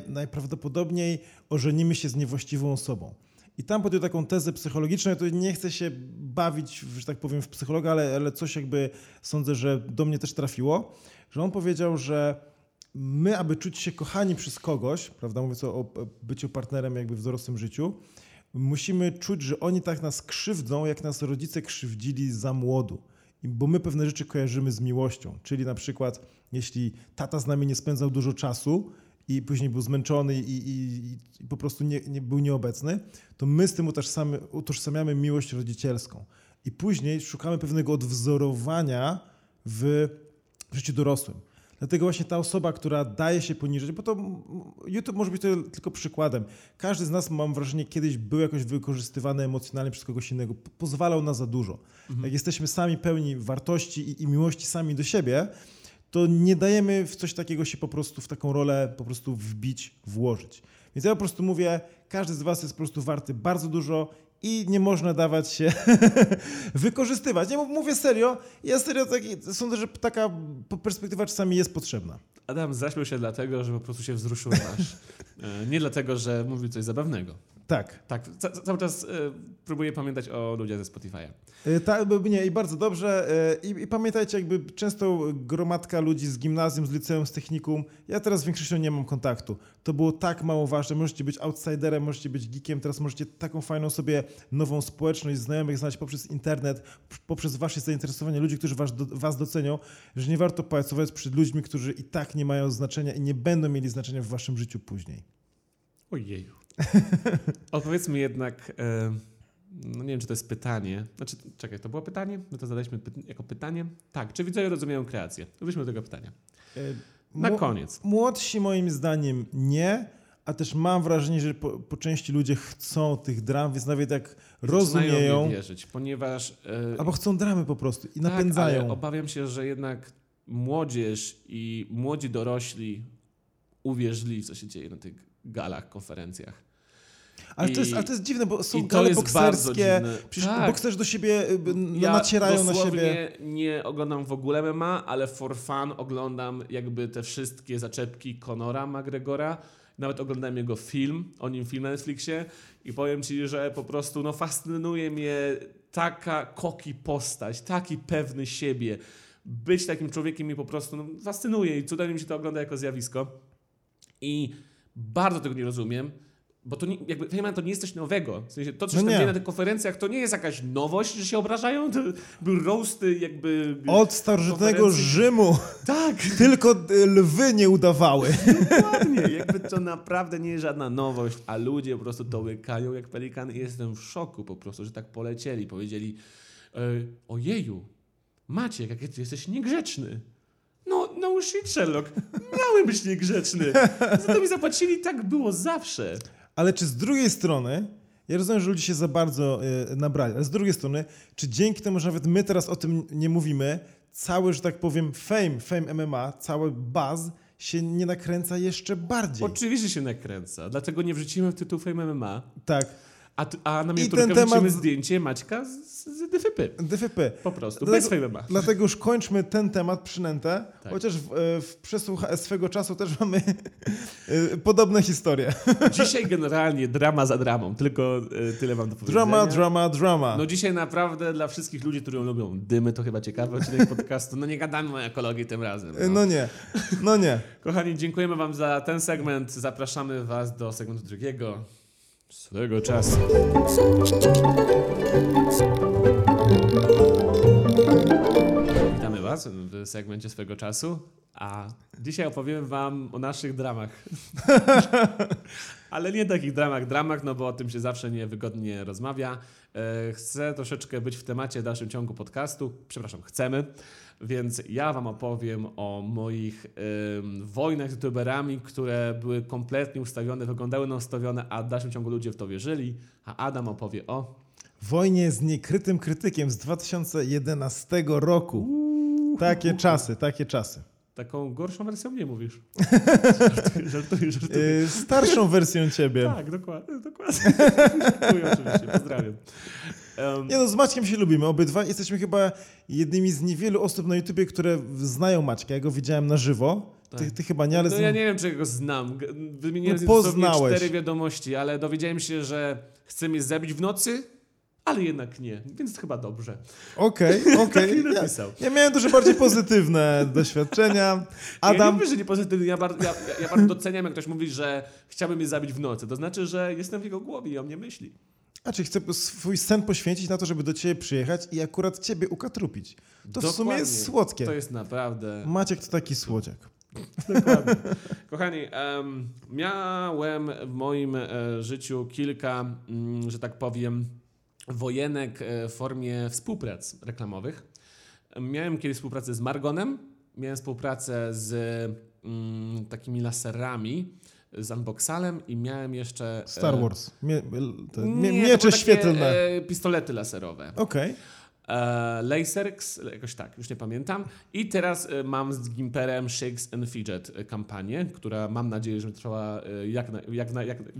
najprawdopodobniej ożenimy się z niewłaściwą osobą. I tam podjął taką tezę psychologiczną, ja tu nie chcę się bawić, że tak powiem, w psychologa, ale coś jakby sądzę, że do mnie też trafiło, że on powiedział, że my, aby czuć się kochani przez kogoś, prawda, mówiąc o byciu partnerem jakby w dorosłym życiu, musimy czuć, że oni tak nas krzywdzą, jak nas rodzice krzywdzili za młodu. Bo my pewne rzeczy kojarzymy z miłością, czyli na przykład jeśli tata z nami nie spędzał dużo czasu i później był zmęczony i po prostu nie był nieobecny, to my z tym utożsamiamy miłość rodzicielską. I później szukamy pewnego odwzorowania w życiu dorosłym. Dlatego właśnie ta osoba, która daje się poniżać, bo to YouTube może być tylko przykładem. Każdy z nas, mam wrażenie, kiedyś był jakoś wykorzystywany emocjonalnie przez kogoś innego. Pozwalał na za dużo. Mhm. Jak jesteśmy sami pełni wartości i miłości sami do siebie, to nie dajemy w coś takiego się po prostu w taką rolę po prostu wbić, włożyć. Więc ja po prostu mówię, każdy z was jest po prostu warty bardzo dużo i nie można dawać się wykorzystywać. Nie mówię serio, ja serio sądzę, że taka perspektywa czasami jest potrzebna. Adam zaśmiał się dlatego, że po prostu się wzruszył aż. Nie dlatego, że mówił coś zabawnego. Tak. Tak, cały czas próbuję pamiętać o ludziach ze Spotify'a. Tak, nie, i bardzo dobrze. I pamiętajcie, jakby często gromadka ludzi z gimnazjum, z liceum, z technikum. Ja teraz z większością nie mam kontaktu. To było tak mało ważne. Możecie być outsiderem, możecie być geekiem. Teraz możecie taką fajną sobie nową społeczność znajomych znaleźć poprzez internet, poprzez wasze zainteresowanie ludzi, którzy was docenią, że nie warto pajacować przed ludźmi, którzy i tak nie mają znaczenia i nie będą mieli znaczenia w waszym życiu później. Ojeju. Odpowiedzmy jednak, no nie wiem, czy to jest pytanie. Znaczy, czekaj, to było pytanie? My to zadaliśmy jako pytanie. Tak, czy widzowie rozumieją kreację? Byliśmy do tego pytania. Na koniec. Młodsi moim zdaniem nie, a też mam wrażenie, że po części ludzie chcą tych dram, więc nawet jak rozumieją... nie wierzyć, ponieważ... albo chcą dramy po prostu i tak, napędzają. Ale obawiam się, że jednak młodzież i młodzi dorośli uwierzyli w co się dzieje na tych galach, konferencjach. Ale to jest dziwne, bo są gale bokserskie, przecież tak. Bokserzy do siebie nacierają na siebie. Ja dosłownie nie oglądam w ogóle MMA, ale for fun oglądam jakby te wszystkie zaczepki Conora McGregora. Nawet oglądałem jego film, o nim film na Netflixie i powiem ci, że po prostu fascynuje mnie taka koki postać, taki pewny siebie. Być takim człowiekiem mi po prostu fascynuje i cudownie mi się to ogląda jako zjawisko. I bardzo tego nie rozumiem, bo to nie, jakby, to nie jest coś nowego. W sensie to, co się dzieje na tych konferencjach, to nie jest jakaś nowość, że się obrażają. To były roasty jakby... Od starożytnego Rzymu. Tak. Tylko lwy nie udawały. Dokładnie. Jakby to naprawdę nie jest żadna nowość, a ludzie po prostu to łykają jak pelikan i jestem w szoku po prostu, że tak polecieli. Powiedzieli, ojeju, Maciek, jak ty jesteś niegrzeczny. No shit, Sherlock. Miałem być niegrzeczny. Za to mi zapłacili, tak było zawsze. Ale czy z drugiej strony, ja rozumiem, że ludzie się za bardzo nabrali, ale z drugiej strony, czy dzięki temu, że nawet my teraz o tym nie mówimy, cały, że tak powiem, fame MMA, cały buzz się nie nakręca jeszcze bardziej? Oczywiście się nakręca, dlatego nie wrzucimy w tytuł Fame MMA. Tak. A na miniaturkę wrzucimy temat... zdjęcie Maćka z DFP. Po prostu, bez fejmema. Dlatego już kończmy ten temat przynętę, tak. Chociaż swego czasu też mamy podobne historie. Dzisiaj generalnie drama za dramą, tylko tyle wam do powiedzenia. Drama. No dzisiaj naprawdę dla wszystkich ludzi, którzy lubią dymy, to chyba ciekawy odcinek podcastu. No nie gadamy o ekologii tym razem. No nie. Kochani, dziękujemy wam za ten segment. Zapraszamy was do segmentu drugiego. Swego czasu. Witamy was w segmencie swego czasu, a dzisiaj opowiem wam o naszych dramach. Ale nie takich dramach, no bo o tym się zawsze niewygodnie rozmawia. Chcę troszeczkę być w temacie w dalszym ciągu podcastu. Przepraszam, chcemy. Więc ja wam opowiem o moich wojnach z youtuberami, które były kompletnie ustawione, wyglądały na ustawione, a w dalszym ciągu ludzie w to wierzyli. A Adam opowie o... wojnie z niekrytym krytykiem z 2011 roku. Takie czasy. Taką gorszą wersją mnie mówisz. Żartuję. Starszą wersją ciebie. Tak, dokładnie. Dziękuję oczywiście, pozdrawiam. Z Maćkiem się lubimy obydwa. Jesteśmy chyba jednymi z niewielu osób na YouTubie, które znają Maćka. Ja go widziałem na żywo. Tak. Ty chyba nie, ale... No ja nie wiem, czy go znam. Wymieniłem sobie 4 wiadomości, ale dowiedziałem się, że chce mnie zabić w nocy. Ale jednak nie, więc chyba dobrze. Okej. Tak ja miałem dużo bardziej pozytywne doświadczenia. Adam... Ja nie mówię, że nie pozytywny. Ja bardzo doceniam, jak ktoś mówi, że chciałby mnie zabić w nocy. To znaczy, że jestem w jego głowie i o mnie myśli. A czy chce swój sen poświęcić na to, żeby do ciebie przyjechać i akurat ciebie ukatrupić. To dokładnie. W sumie jest słodkie. To jest naprawdę... Maciek to taki słodziak. Dokładnie. Kochani, miałem w moim życiu kilka, że tak powiem... wojenek w formie współprac reklamowych. Miałem kiedyś współpracę z Margonem, miałem współpracę z takimi laserami, z Unboxalem i miałem jeszcze... Star Wars. Miecze świetlne. Pistolety laserowe. Okej. Laserx, jakoś tak, już nie pamiętam. I teraz mam z Gimperem Shakes and Fidget kampanię, która mam nadzieję, że trwała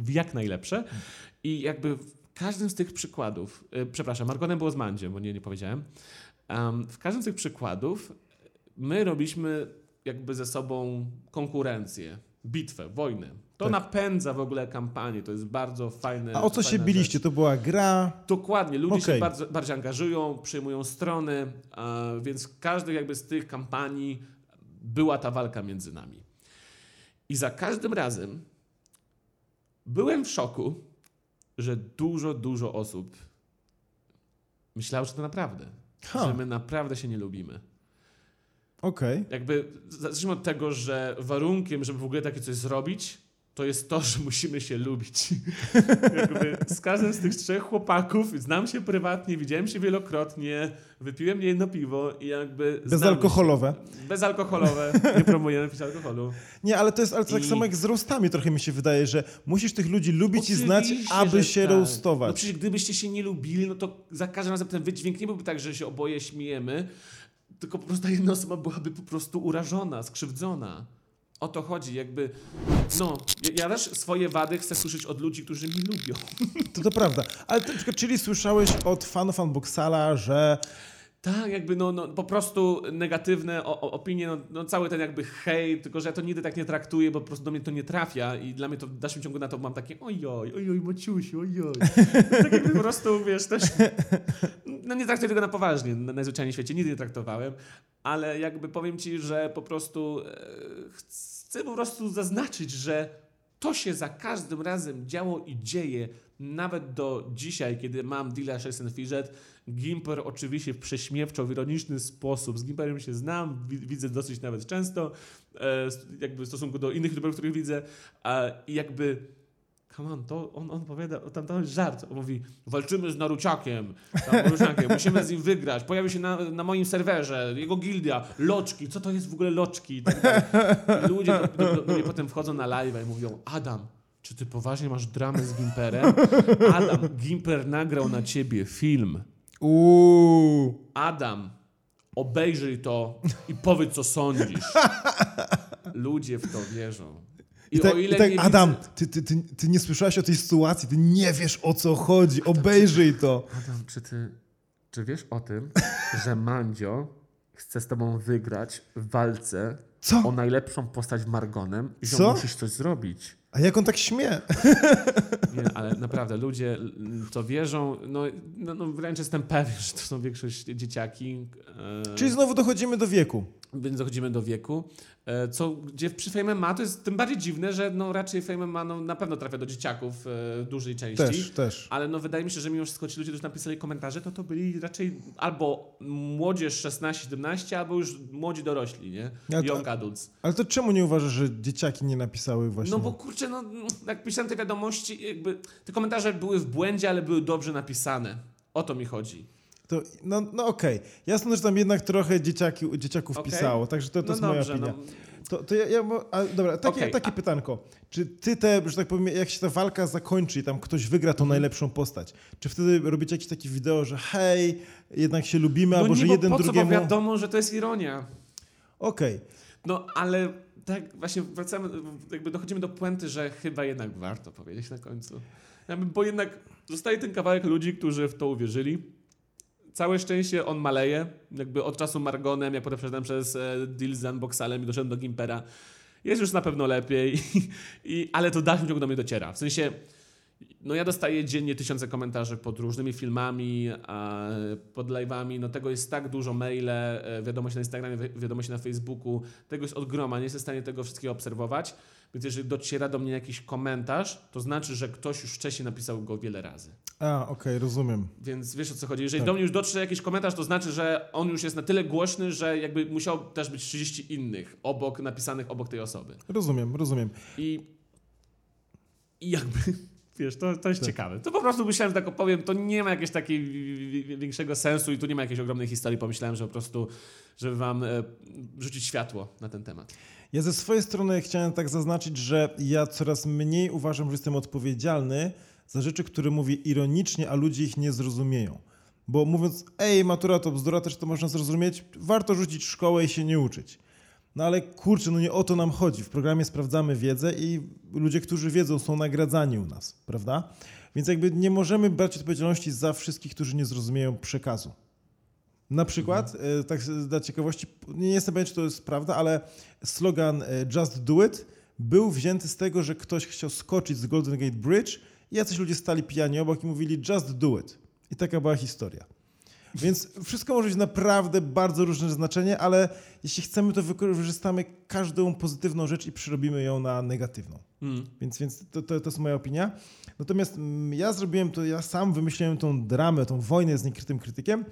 jak najlepsze. I jakby... każdym z tych przykładów, przepraszam, Margonem było z Mandziem, bo nie powiedziałem. W każdym z tych przykładów my robiliśmy jakby ze sobą konkurencję, bitwę, wojnę. To napędza w ogóle kampanię, to jest bardzo fajne. A o co się biliście? Rzecz. To była gra? Dokładnie, ludzie się bardziej angażują, przyjmują strony, więc każdy jakby z tych kampanii była ta walka między nami. I za każdym razem byłem w szoku, że dużo osób myślało, że to naprawdę, że my naprawdę się nie lubimy. Okej. Jakby zacznijmy od tego, że warunkiem, żeby w ogóle takie coś zrobić, to jest to, że musimy się lubić. Jakby z każdym z tych trzech chłopaków znam się prywatnie, widziałem się wielokrotnie, wypiłem niejedno piwo i jakby... Bezalkoholowe. Bezalkoholowe. Nie promujemy pić alkoholu. Nie, ale to jest tak samo jak z roastami trochę mi się wydaje, że musisz tych ludzi lubić i znać, aby się roastować. No przecież gdybyście się nie lubili, no to za każdym razem ten wydźwięk nie byłby tak, że się oboje śmiejemy, tylko po prostu jedna osoba byłaby po prostu urażona, skrzywdzona. O to chodzi, jakby, no, ja też swoje wady chcę słyszeć od ludzi, którzy mi lubią. To prawda, ale na przykład, czyli słyszałeś od fanów Unboxala, że... Tak, jakby no po prostu negatywne opinie, no cały ten jakby hejt, tylko że ja to nigdy tak nie traktuję, bo po prostu do mnie to nie trafia i dla mnie to w dalszym ciągu na to mam takie ojoj, Maciusiu, ojoj. Tak jakby po prostu, wiesz, też... No nie traktuję tego na poważnie, na najzwyczajniej świecie nigdy nie traktowałem, ale jakby powiem ci, że po prostu chcę po prostu zaznaczyć, że to się za każdym razem działo i dzieje, nawet do dzisiaj, kiedy mam deala Shells & Fidget. Gimper oczywiście w prześmiewczo, w ironiczny sposób. Z Gimperem się znam, widzę dosyć nawet często, jakby w stosunku do innych youtuberów, których widzę. I jakby, come on, to on powiada, tam żart. On mówi, walczymy z Naruciakiem, musimy z nim wygrać. Pojawi się na moim serwerze, jego gildia, loczki. Co to jest w ogóle loczki? I ludzie do mnie potem wchodzą na live i mówią, Adam, czy ty poważnie masz dramę z Gimperem? Adam, Gimper nagrał na ciebie film. Adam, obejrzyj to i powiedz, co sądzisz. Ludzie w to wierzą. Adam, ty nie słyszałeś o tej sytuacji, ty nie wiesz, o co chodzi, Adam, obejrzyj to. Adam, czy wiesz o tym, że Mandzio chce z tobą wygrać w walce o najlepszą postać w Margonem i że musisz coś zrobić? A jak on tak śmie? Nie, ale naprawdę, ludzie to wierzą. No wręcz jestem pewien, że to są większość dzieciaki. Czyli znowu dochodzimy do wieku. Więc dochodzimy do wieku. Co gdzie przy Fame MMA to jest tym bardziej dziwne, że no raczej Fame MMA na pewno trafia do dzieciaków w dużej części. Też. Ale no wydaje mi się, że mimo wszystko ci ludzie, którzy napisali komentarze, to byli raczej albo młodzież 16-17, albo już młodzi dorośli, nie? Young adults. Ale to czemu nie uważasz, że dzieciaki nie napisały właśnie? No bo kurczę, no jak pisałem te wiadomości, jakby te komentarze były w błędzie, ale były dobrze napisane. O to mi chodzi. No okej. Jasne, że tam jednak trochę dzieciaków pisało, także to jest moja opinia. Takie pytanko. Czy ty że tak powiem, jak się ta walka zakończy i tam ktoś wygra tą najlepszą postać, czy wtedy robicie jakieś takie wideo, że hej, jednak się lubimy, albo że jeden drugiemu... No wiadomo, że to jest ironia. Okej. No ale tak właśnie wracamy, jakby dochodzimy do puenty, że chyba jednak warto powiedzieć na końcu. Bo jednak zostaje ten kawałek ludzi, którzy w to uwierzyli. Całe szczęście on maleje, jakby od czasu Margonem, jak potem przeszedłem przez deal z Unboxalem i doszedłem do Gimpera, jest już na pewno lepiej, ale to w dalszym ciągu do mnie dociera. W sensie, no ja dostaję dziennie tysiące komentarzy pod różnymi filmami, pod live'ami, no tego jest tak dużo, maile, wiadomości na Instagramie, wiadomości na Facebooku, tego jest od groma, nie jestem w stanie tego wszystkiego obserwować, więc jeżeli dociera do mnie jakiś komentarz, to znaczy, że ktoś już wcześniej napisał go wiele razy. Okej, rozumiem. Więc wiesz, o co chodzi. Jeżeli do mnie już dotrze jakiś komentarz, to znaczy, że on już jest na tyle głośny, że jakby musiał też być 30 innych napisanych obok tej osoby. Rozumiem. I jakby... Wiesz, to jest ciekawe. To po prostu myślałem, że tak opowiem, to nie ma jakiegoś takiego większego sensu i tu nie ma jakiejś ogromnej historii. Pomyślałem, że po prostu, żeby wam rzucić światło na ten temat. Ja ze swojej strony chciałem tak zaznaczyć, że ja coraz mniej uważam, że jestem odpowiedzialny za rzeczy, które mówię ironicznie, a ludzie ich nie zrozumieją. Bo mówiąc, matura to bzdura, też to można zrozumieć, warto rzucić szkołę i się nie uczyć. No ale kurczę, no nie o to nam chodzi. W programie sprawdzamy wiedzę i ludzie, którzy wiedzą, są nagradzani u nas, prawda? Więc jakby nie możemy brać odpowiedzialności za wszystkich, którzy nie zrozumieją przekazu. Na przykład, tak dla ciekawości, nie jestem pewien, czy to jest prawda, ale slogan Just Do It był wzięty z tego, że ktoś chciał skoczyć z Golden Gate Bridge i jacyś ludzie stali pijani obok i mówili just do it. I taka była historia. Więc wszystko może mieć naprawdę bardzo różne znaczenie, ale jeśli chcemy, to wykorzystamy każdą pozytywną rzecz i przerobimy ją na negatywną. Więc to jest moja opinia. Natomiast ja sam wymyśliłem tą dramę, tą wojnę z niekrytym krytykiem.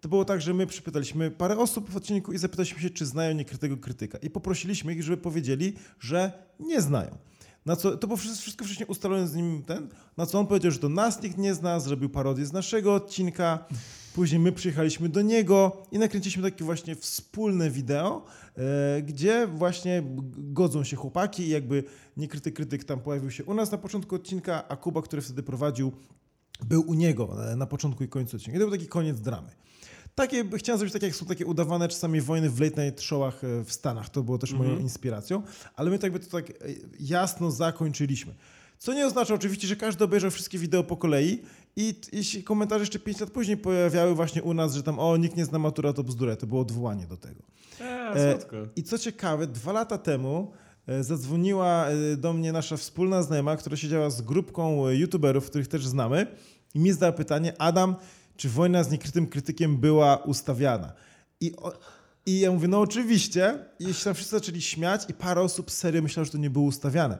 To było tak, że my przypytaliśmy parę osób w odcinku i zapytaliśmy się, czy znają niekrytego krytyka. I poprosiliśmy ich, żeby powiedzieli, że nie znają. Na co, to było wszystko wcześniej ustalone z nim na co on powiedział, że to nas nikt nie zna, zrobił parodię z naszego odcinka. Później my przyjechaliśmy do niego i nakręciliśmy takie właśnie wspólne wideo, gdzie właśnie godzą się chłopaki i jakby niekryty krytyk tam pojawił się u nas na początku odcinka, a Kuba, który wtedy prowadził, był u niego na początku i końcu odcinka. I to był taki koniec dramy. Chciałem zrobić takie, jak są takie udawane czasami wojny w late night showach w Stanach. To było też moją inspiracją, ale my to tak jasno zakończyliśmy. Co nie oznacza oczywiście, że każdy obejrzał wszystkie wideo po kolei i jeśli komentarze jeszcze 5 lat później pojawiały właśnie u nas, że tam nikt nie zna Matura to bzdura, to było odwołanie do tego. Słodko. I co ciekawe, 2 lata temu zadzwoniła do mnie nasza wspólna znajoma, która siedziała z grupką youtuberów, których też znamy i mi zadała pytanie: Adam, czy wojna z niekrytym krytykiem była ustawiana? I ja mówię, no oczywiście. I się tam wszyscy zaczęli śmiać i parę osób serio myślało, że to nie było ustawiane.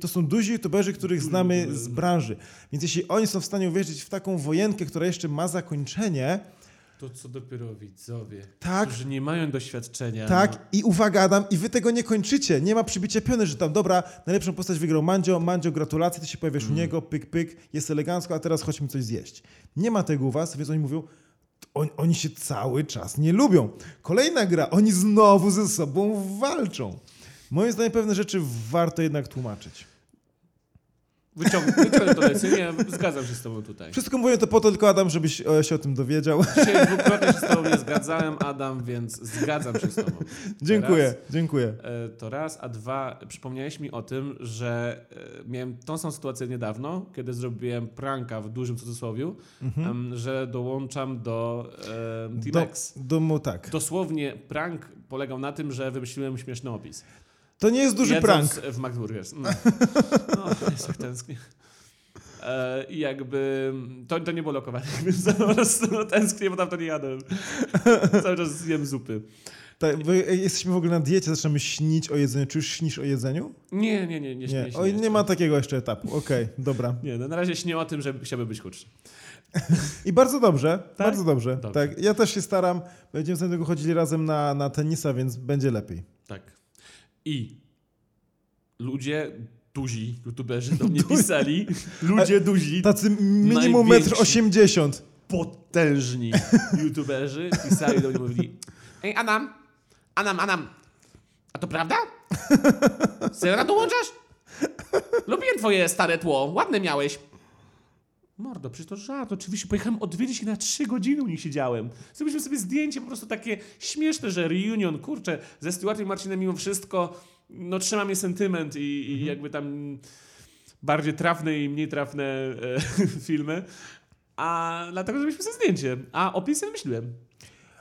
To są duzi youtuberzy, których znamy z branży. Więc jeśli oni są w stanie uwierzyć w taką wojenkę, która jeszcze ma zakończenie... To co dopiero widzowie, tak, którzy nie mają doświadczenia. Tak, no. I uwaga Adam, i wy tego nie kończycie. Nie ma przybicia piony, że tam dobra, najlepszą postać wygrał Mandzio, gratulacje, ty się pojawiasz u niego, pyk, jest elegancko, a teraz chodźmy coś zjeść. Nie ma tego u was, więc oni mówią, oni się cały czas nie lubią. Kolejna gra, oni znowu ze sobą walczą. Moim zdaniem pewne rzeczy warto jednak tłumaczyć. Wyciągnę to lecę, nie, zgadzam się z tobą tutaj. Wszystko mówię to po to, tylko Adam, żebyś się o tym dowiedział. Dzisiaj dwukrotnie się z tobą nie zgadzałem, Adam, więc zgadzam się z tobą. Dziękuję. To raz, a dwa, przypomniałeś mi o tym, że miałem tą samą sytuację niedawno, kiedy zrobiłem pranka w dużym cudzysłowiu, że dołączam do T-Rex. Tak. Dosłownie prank polegał na tym, że wymyśliłem śmieszny opis. To nie jest duży prank. W McDonald's. No, tęsknię. I jakby... To nie było lokowanie, więc po prostu tęsknię, bo tam to nie jadłem. Cały czas jem zupy. Tak, bo jesteśmy w ogóle na diecie, zaczynamy śnić o jedzeniu. Czy już śnisz o jedzeniu? Nie śnię. Nie ma takiego jeszcze etapu. Okej, dobra. Nie, no na razie śnię o tym, że chciałbym być chudszy. I bardzo dobrze, tak? Bardzo dobrze. Tak. Ja też się staram. Będziemy z tego chodzili razem na tenisa, więc będzie lepiej. Tak. I ludzie duzi, youtuberzy do mnie pisali, ludzie duzi, tacy minimum 1,80 m, potężni youtuberzy pisali do mnie, mówili: Ej Adam, a to prawda? Sera dołączasz? Lubiłem twoje stare tło, ładne miałeś. Mordo, przecież to żart. Oczywiście pojechałem odwiedzić się na 3 godziny, u nich siedziałem. Zrobiliśmy sobie zdjęcie po prostu takie śmieszne, że reunion, kurczę, ze Stuartem i Marcinem mimo wszystko, no trzyma mnie sentyment i jakby tam bardziej trafne i mniej trafne filmy. A dlatego zrobiliśmy sobie zdjęcie, a opis myśliłem.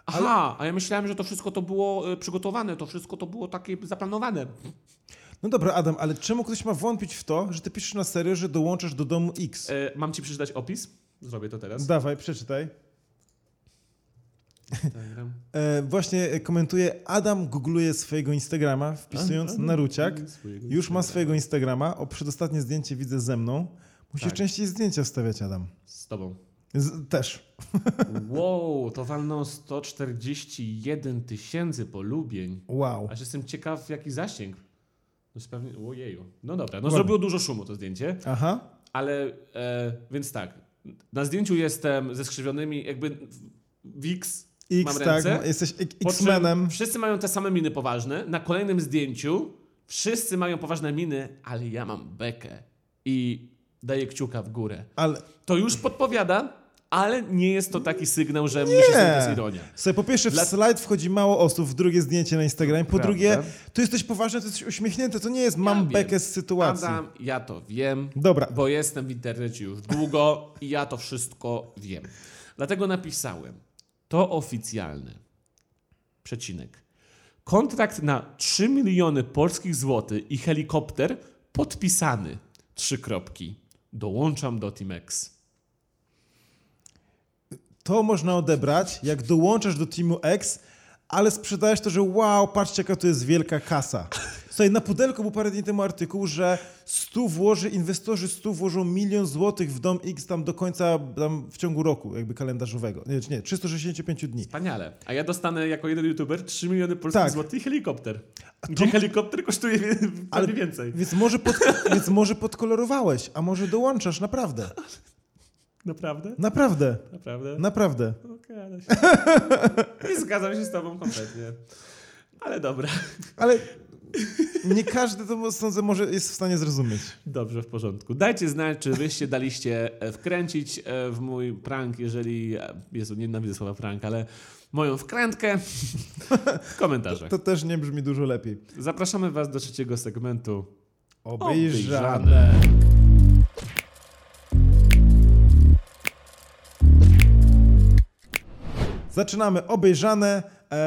A ja myślałem, że to wszystko to było przygotowane, to wszystko to było takie zaplanowane. No dobra, Adam, ale czemu ktoś ma wątpić w to, że ty piszesz na serio, że dołączasz do domu X? Mam ci przeczytać opis? Zrobię to teraz. Dawaj, przeczytaj. Właśnie komentuje, Adam googluje swojego Instagrama, wpisując Naruciak. Już ma swojego Instagrama. O, przedostatnie zdjęcie widzę ze mną. Musisz częściej zdjęcia wstawiać, Adam. Z tobą. Też. Wow, to walno 141 000 polubień. Wow. Aż jestem ciekaw, jaki zasięg. Ojeju. No dobra, zrobiło dużo szumu to zdjęcie. Aha. Ale, więc tak, na zdjęciu jestem ze skrzywionymi, jakby w X mam ręce. Tak, jesteś X-menem. Wszyscy mają te same miny poważne. Na kolejnym zdjęciu wszyscy mają poważne miny, ale ja mam bekę i daję kciuka w górę. Ale... To już podpowiada... Ale nie jest to taki sygnał, że myślisz, że to jest ironia. Słuchaj, po pierwsze w slajd wchodzi mało osób, w drugie zdjęcie na Instagramie, po drugie to jesteś poważny, to jesteś uśmiechnięty, to nie jest mam bekę z sytuacji. Adam, ja to wiem, dobra, bo jestem w internecie już długo i ja to wszystko wiem. Dlatego napisałem, to oficjalny, Kontrakt na 3 miliony polskich złotych i helikopter podpisany. 3 kropki. Dołączam do Team X. To można odebrać, jak dołączasz do Teamu X, ale sprzedajesz to, że wow, patrzcie, jaka to jest wielka kasa. Słuchaj, na Pudelku był parę dni temu artykuł, że 100 włoży, inwestorzy 100 włożą $1 milion w Dom X tam do końca, tam w ciągu roku jakby kalendarzowego. Nie, 365 dni. Wspaniale. A ja dostanę jako jeden youtuber 3 miliony polskich złotych i helikopter. Gdzie to... helikopter kosztuje prawie więcej. Więc może, więc może podkolorowałeś, a może dołączasz naprawdę. Naprawdę? Naprawdę. Naprawdę? Naprawdę. Okej, się. Nie zgadzam się z tobą kompletnie. Ale dobra. Ale... nie każdy to, sądzę, może jest w stanie zrozumieć. Dobrze, w porządku. Dajcie znać, czy wy się daliście wkręcić w mój prank, jeżeli... Jezu, nie nienawidzę słowa prank, ale moją wkrętkę w komentarzach. To też nie brzmi dużo lepiej. Zapraszamy was do trzeciego segmentu. Obejrzane. Zaczynamy obejrzane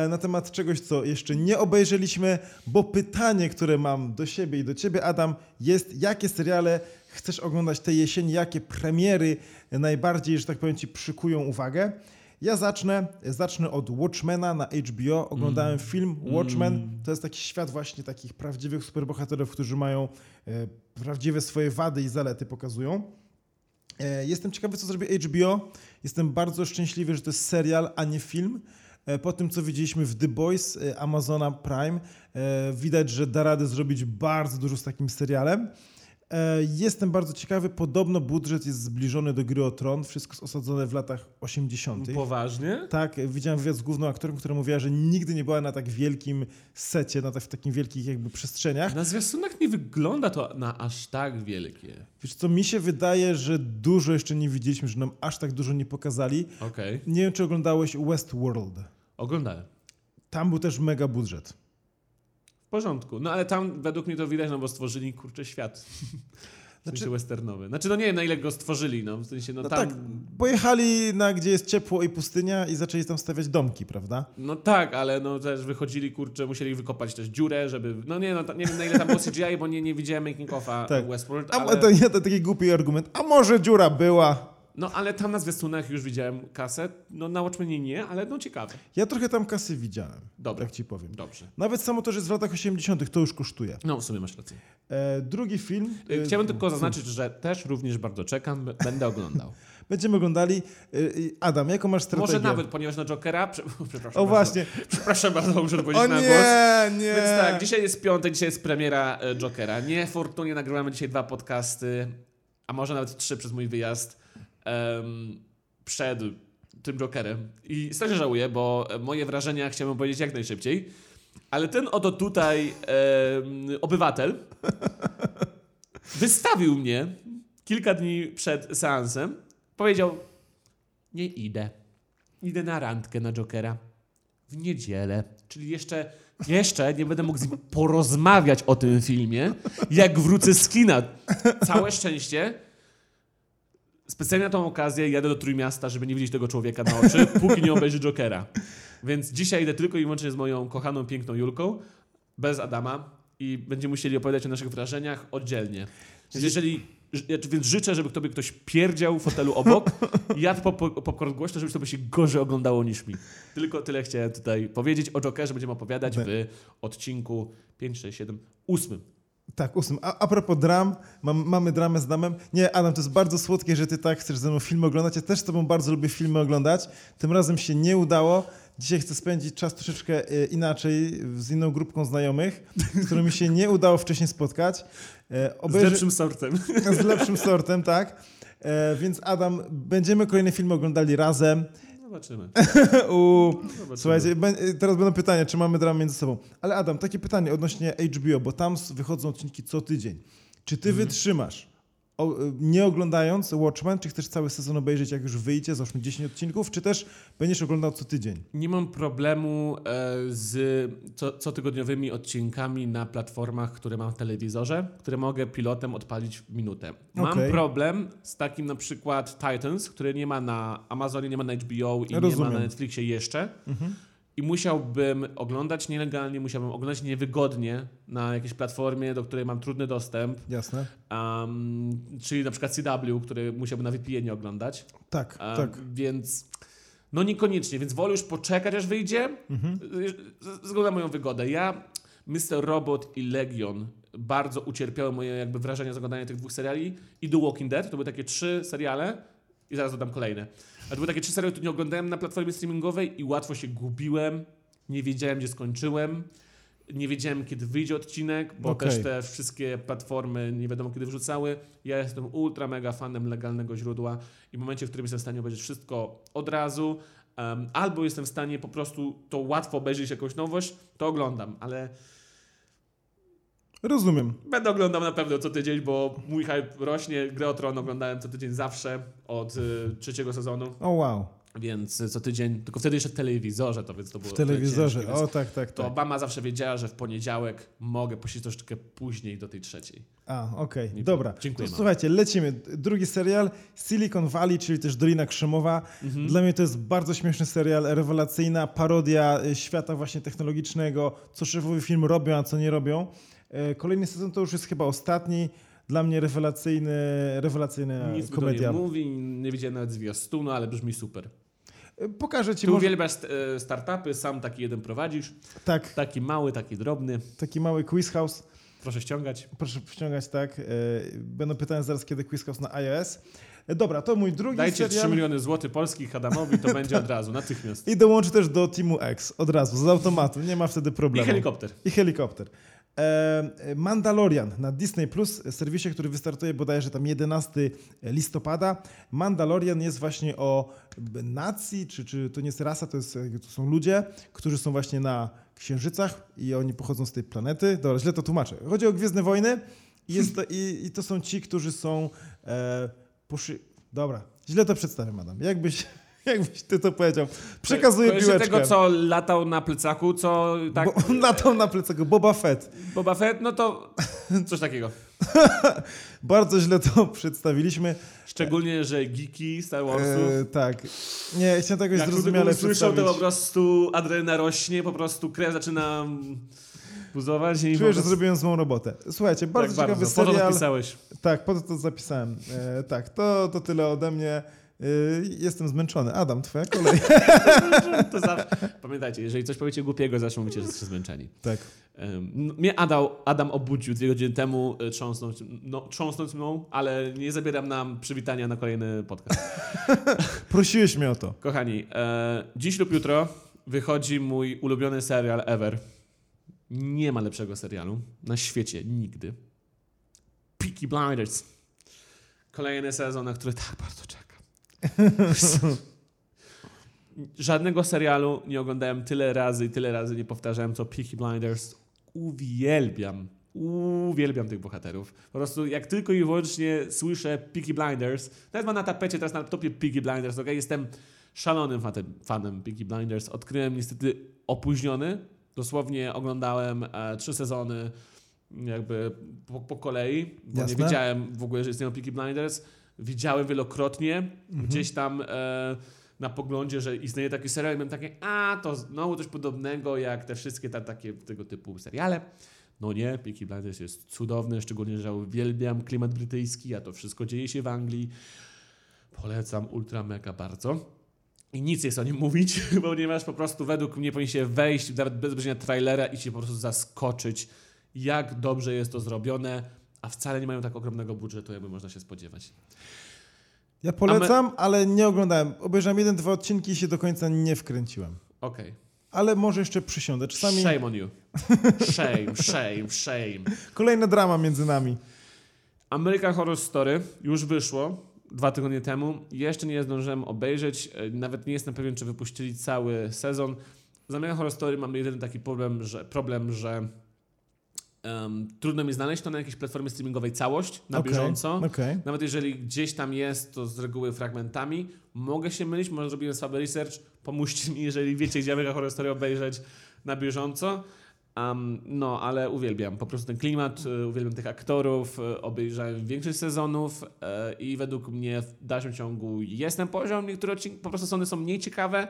na temat czegoś, co jeszcze nie obejrzeliśmy, bo pytanie, które mam do siebie i do ciebie, Adam, jest: jakie seriale chcesz oglądać tej jesieni, jakie premiery najbardziej, że tak powiem, ci przykują uwagę? Ja zacznę od Watchmena na HBO. Oglądałem film Watchmen. To jest taki świat właśnie takich prawdziwych superbohaterów, którzy mają prawdziwe swoje wady i zalety pokazują. Jestem ciekawy, co zrobi HBO. Jestem bardzo szczęśliwy, że to jest serial, a nie film. Po tym, co widzieliśmy w The Boys Amazona Prime, widać, że da radę zrobić bardzo dużo z takim serialem. Jestem bardzo ciekawy. Podobno budżet jest zbliżony do Gry o Tron. Wszystko jest osadzone w latach 80. Poważnie? Tak. Widziałem wywiad z główną aktorką, która mówiła, że nigdy nie była na tak wielkim secie, w takich wielkich jakby przestrzeniach. Na zwiastunach nie wygląda to na aż tak wielkie. Wiesz co, mi się wydaje, że dużo jeszcze nie widzieliśmy, że nam aż tak dużo nie pokazali. Okay. Nie wiem, czy oglądałeś Westworld. Oglądałem. Tam był też mega budżet. W porządku. No ale tam według mnie to widać, bo stworzyli, świat. Znaczy westernowy. Znaczy, no nie wiem, na ile go stworzyli, w sensie, tam... Tak, pojechali gdzie jest ciepło i pustynia i zaczęli tam stawiać domki, prawda? No tak, ale też wychodzili, musieli wykopać też dziurę, żeby... nie wiem, na ile tam było CGI, bo nie widziałem making-offa Westworld, ale... To taki głupi argument. A może dziura była... ale tam na zwiastunach już widziałem kasę. Na Watchmenie nie, ale ciekawe. Ja trochę tam kasy widziałem. Dobra. Tak ci powiem. Dobrze. Nawet samo to, że jest w latach 80. to już kosztuje. W sumie masz rację. Drugi film... Chciałbym tylko zaznaczyć, że też również bardzo czekam. Będę oglądał. Będziemy oglądali. Adam, jaką masz strategię? Może nawet, ponieważ na Jokera... Przepraszam. O właśnie. Przepraszam bardzo, muszę powiedzieć na głos. Nie. Więc tak, dzisiaj jest piątek, dzisiaj jest premiera Jokera. Niefortunnie nagrywamy dzisiaj 2 podcasty, a może nawet 3 przez mój wyjazd. Przed tym Jokerem. I strasznie żałuję, bo moje wrażenia chciałbym powiedzieć jak najszybciej, ale ten oto tutaj obywatel wystawił mnie kilka dni przed seansem. Powiedział: nie idę. Idę na randkę na Jokera w niedzielę. Czyli jeszcze nie będę mógł z nim porozmawiać o tym filmie, jak wrócę z kina. Całe szczęście. Specjalnie na tą okazję jadę do Trójmiasta, żeby nie widzieć tego człowieka na oczy, póki nie obejrzy Jokera. Więc dzisiaj idę tylko i wyłącznie z moją kochaną, piękną Julką, bez Adama, i będziemy musieli opowiadać o naszych wrażeniach oddzielnie. Więc życzę, żeby ktoś pierdział w fotelu obok, jadł popcorn głośno, żeby to by się gorzej oglądało niż mi. Tylko tyle chciałem tutaj powiedzieć. O Jokerze będziemy opowiadać w odcinku 5, 6, 7, 8. Tak, 8. A propos dram, mamy dramę z Damem. Nie, Adam, to jest bardzo słodkie, że ty tak chcesz ze mną filmy oglądać. Ja też z tobą bardzo lubię filmy oglądać. Tym razem się nie udało. Dzisiaj chcę spędzić czas troszeczkę inaczej, z inną grupką znajomych, z którymi się nie udało wcześniej spotkać. Z lepszym sortem. Z lepszym sortem, tak. Więc Adam, będziemy kolejne filmy oglądali razem. Zobaczymy. Zobaczymy. Słuchajcie, teraz będą pytania, czy mamy dramę między sobą. Ale Adam, takie pytanie odnośnie HBO, bo tam wychodzą odcinki co tydzień. Czy ty wytrzymasz, nie oglądając Watchmen, czy chcesz cały sezon obejrzeć, jak już wyjdzie z 8-10 odcinków, czy też będziesz oglądał co tydzień? Nie mam problemu z cotygodniowymi odcinkami na platformach, które mam w telewizorze, które mogę pilotem odpalić w minutę. Mam problem z takim na przykład Titans, który nie ma na Amazonie, nie ma na HBO i nie ma na Netflixie jeszcze. i musiałbym oglądać nielegalnie, musiałbym oglądać niewygodnie na jakiejś platformie, do której mam trudny dostęp. Jasne. Czyli na przykład CW, który musiałbym na VPN oglądać. Tak, tak. Więc no niekoniecznie, więc wolę już poczekać, aż wyjdzie. Mhm. Zgoda na moją wygodę. Ja, Mr. Robot i Legion bardzo ucierpiały moje jakby wrażenia z oglądania tych dwóch seriali i The Walking Dead. To były takie 3 seriale i zaraz dodam kolejne. A to były takie 3 seriale, które nie oglądałem na platformie streamingowej i łatwo się gubiłem. Nie wiedziałem, gdzie skończyłem. Nie wiedziałem, kiedy wyjdzie odcinek, bo też te wszystkie platformy nie wiadomo, kiedy wrzucały. Ja jestem ultra mega fanem legalnego źródła i w momencie, w którym jestem w stanie obejrzeć wszystko od razu, albo jestem w stanie po prostu to łatwo obejrzeć jakąś nowość, to oglądam, ale... Rozumiem. Będę oglądał na pewno co tydzień, bo mój hype rośnie. Grę o Tron oglądałem co tydzień zawsze od 3 sezonu. O wow. Więc co tydzień, tylko wtedy jeszcze w telewizorze to, więc to było... W telewizorze, ciężkie, o tak. To mama zawsze wiedziała, że w poniedziałek mogę posiedzieć troszeczkę później do tej 3. A, okej, dobra. Dziękuję. To, słuchajcie, lecimy. Drugi serial, Silicon Valley, czyli też Dolina Krzemowa. Mhm. Dla mnie to jest bardzo śmieszny serial, rewelacyjna parodia świata właśnie technologicznego, co szefowie firm robią, a co nie robią. Kolejny sezon to już jest chyba ostatni. Dla mnie rewelacyjna nic komedia. Nic mówi, nie widziałem nawet zwiastunu, ale brzmi super. Pokażę ci. Ty może... uwielbiasz startupy, sam taki jeden prowadzisz. Tak. Taki mały, taki drobny. Taki mały quiz house. Proszę ściągać. Proszę ściągać, tak. Będą pytania zaraz, kiedy quiz house na iOS. Dobra, to mój drugi serial. Dajcie 3 miliony złotych polskich Adamowi, to będzie od razu, natychmiast. I dołączy też do Teamu X, od razu, z automatu, nie ma wtedy problemu. I helikopter. Mandalorian na Disney Plus, serwisie, który wystartuje bodajże tam 11 listopada. Mandalorian jest właśnie o nacji, czy to nie jest rasa, to są ludzie, którzy są właśnie na księżycach i oni pochodzą z tej planety. Dobra, źle to tłumaczę. Chodzi o Gwiezdne Wojny i to są ci, którzy są... Dobra, źle to przedstawiam, Adam. Jakbyś ty to powiedział. Przekazuję piłeczkę. Tego, co latał na plecaku, co tak... Latał na plecaku, Boba Fett, no to coś takiego. Bardzo źle to przedstawiliśmy. Szczególnie, że geeki Star Warsów. Tak. Nie, chciałem to jakoś zrozumiale przedstawić. Jak usłyszał, to po prostu adrenalina rośnie, po prostu krew zaczyna... Czuję, że zrobiłem złą robotę. Słuchajcie, bardzo ciekawy serial. Po to zapisałeś. Tak, po to zapisałem. Tak, to tyle ode mnie. Jestem zmęczony. Adam, twoja kolej. To zawsze. Pamiętajcie, jeżeli coś powiecie głupiego, zawsze mówicie, że jesteście zmęczeni. Tak. Mnie Adam obudził 2 godziny temu, trząsnąc mną, ale nie zabieram nam przywitania na kolejny podcast. Prosiłeś mnie o to. Kochani, dziś lub jutro wychodzi mój ulubiony serial ever. Nie ma lepszego serialu na świecie nigdy. Peaky Blinders. Kolejny sezon, na który tak bardzo czekam. Żadnego serialu nie oglądałem tyle razy nie powtarzałem, co Peaky Blinders. Uwielbiam tych bohaterów. Po prostu jak tylko i wyłącznie słyszę Peaky Blinders, nawet mam na tapecie teraz na laptopie Peaky Blinders. Okay? Jestem szalonym fanem Peaky Blinders. Odkryłem niestety opóźniony. Dosłownie oglądałem 3 sezony jakby po kolei, bo Jasne. Nie wiedziałem w ogóle, że istnieją Peaky Blinders. Widziałem wielokrotnie, gdzieś tam na poglądzie, że istnieje taki serial i miałem takie, to znowu coś podobnego jak te wszystkie tam takie tego typu seriale. No nie, Peaky Blinders jest cudowny, szczególnie, że uwielbiam klimat brytyjski, a to wszystko dzieje się w Anglii. Polecam ultra mega bardzo. I nic jest o nim mówić, ponieważ po prostu według mnie powinien się wejść nawet bez obejrzenia trailera i się po prostu zaskoczyć, jak dobrze jest to zrobione, a wcale nie mają tak ogromnego budżetu, jakby można się spodziewać. Ja polecam, ale nie oglądałem. Obejrzałem 1-2 odcinki i się do końca nie wkręciłem. Okej. Ale może jeszcze przysiądę. Czasami... Shame on you. Shame. Kolejna drama między nami. American Horror Story już wyszło. 2 tygodnie temu. Jeszcze nie zdążyłem obejrzeć. Nawet nie jestem pewien, czy wypuścili cały sezon. Z American Horror Story mam jeden taki problem, że trudno mi znaleźć to na jakiejś platformie streamingowej całość, na bieżąco. Okay. Nawet jeżeli gdzieś tam jest, to z reguły fragmentami. Mogę się mylić, może zrobiłem słaby research. Pomóżcie mi, jeżeli wiecie, gdzie American Horror Story obejrzeć na bieżąco. Ale uwielbiam po prostu ten klimat, uwielbiam tych aktorów, obejrzałem większość sezonów i według mnie w dalszym ciągu jest ten poziom. Niektóre odcinki po prostu są mniej ciekawe,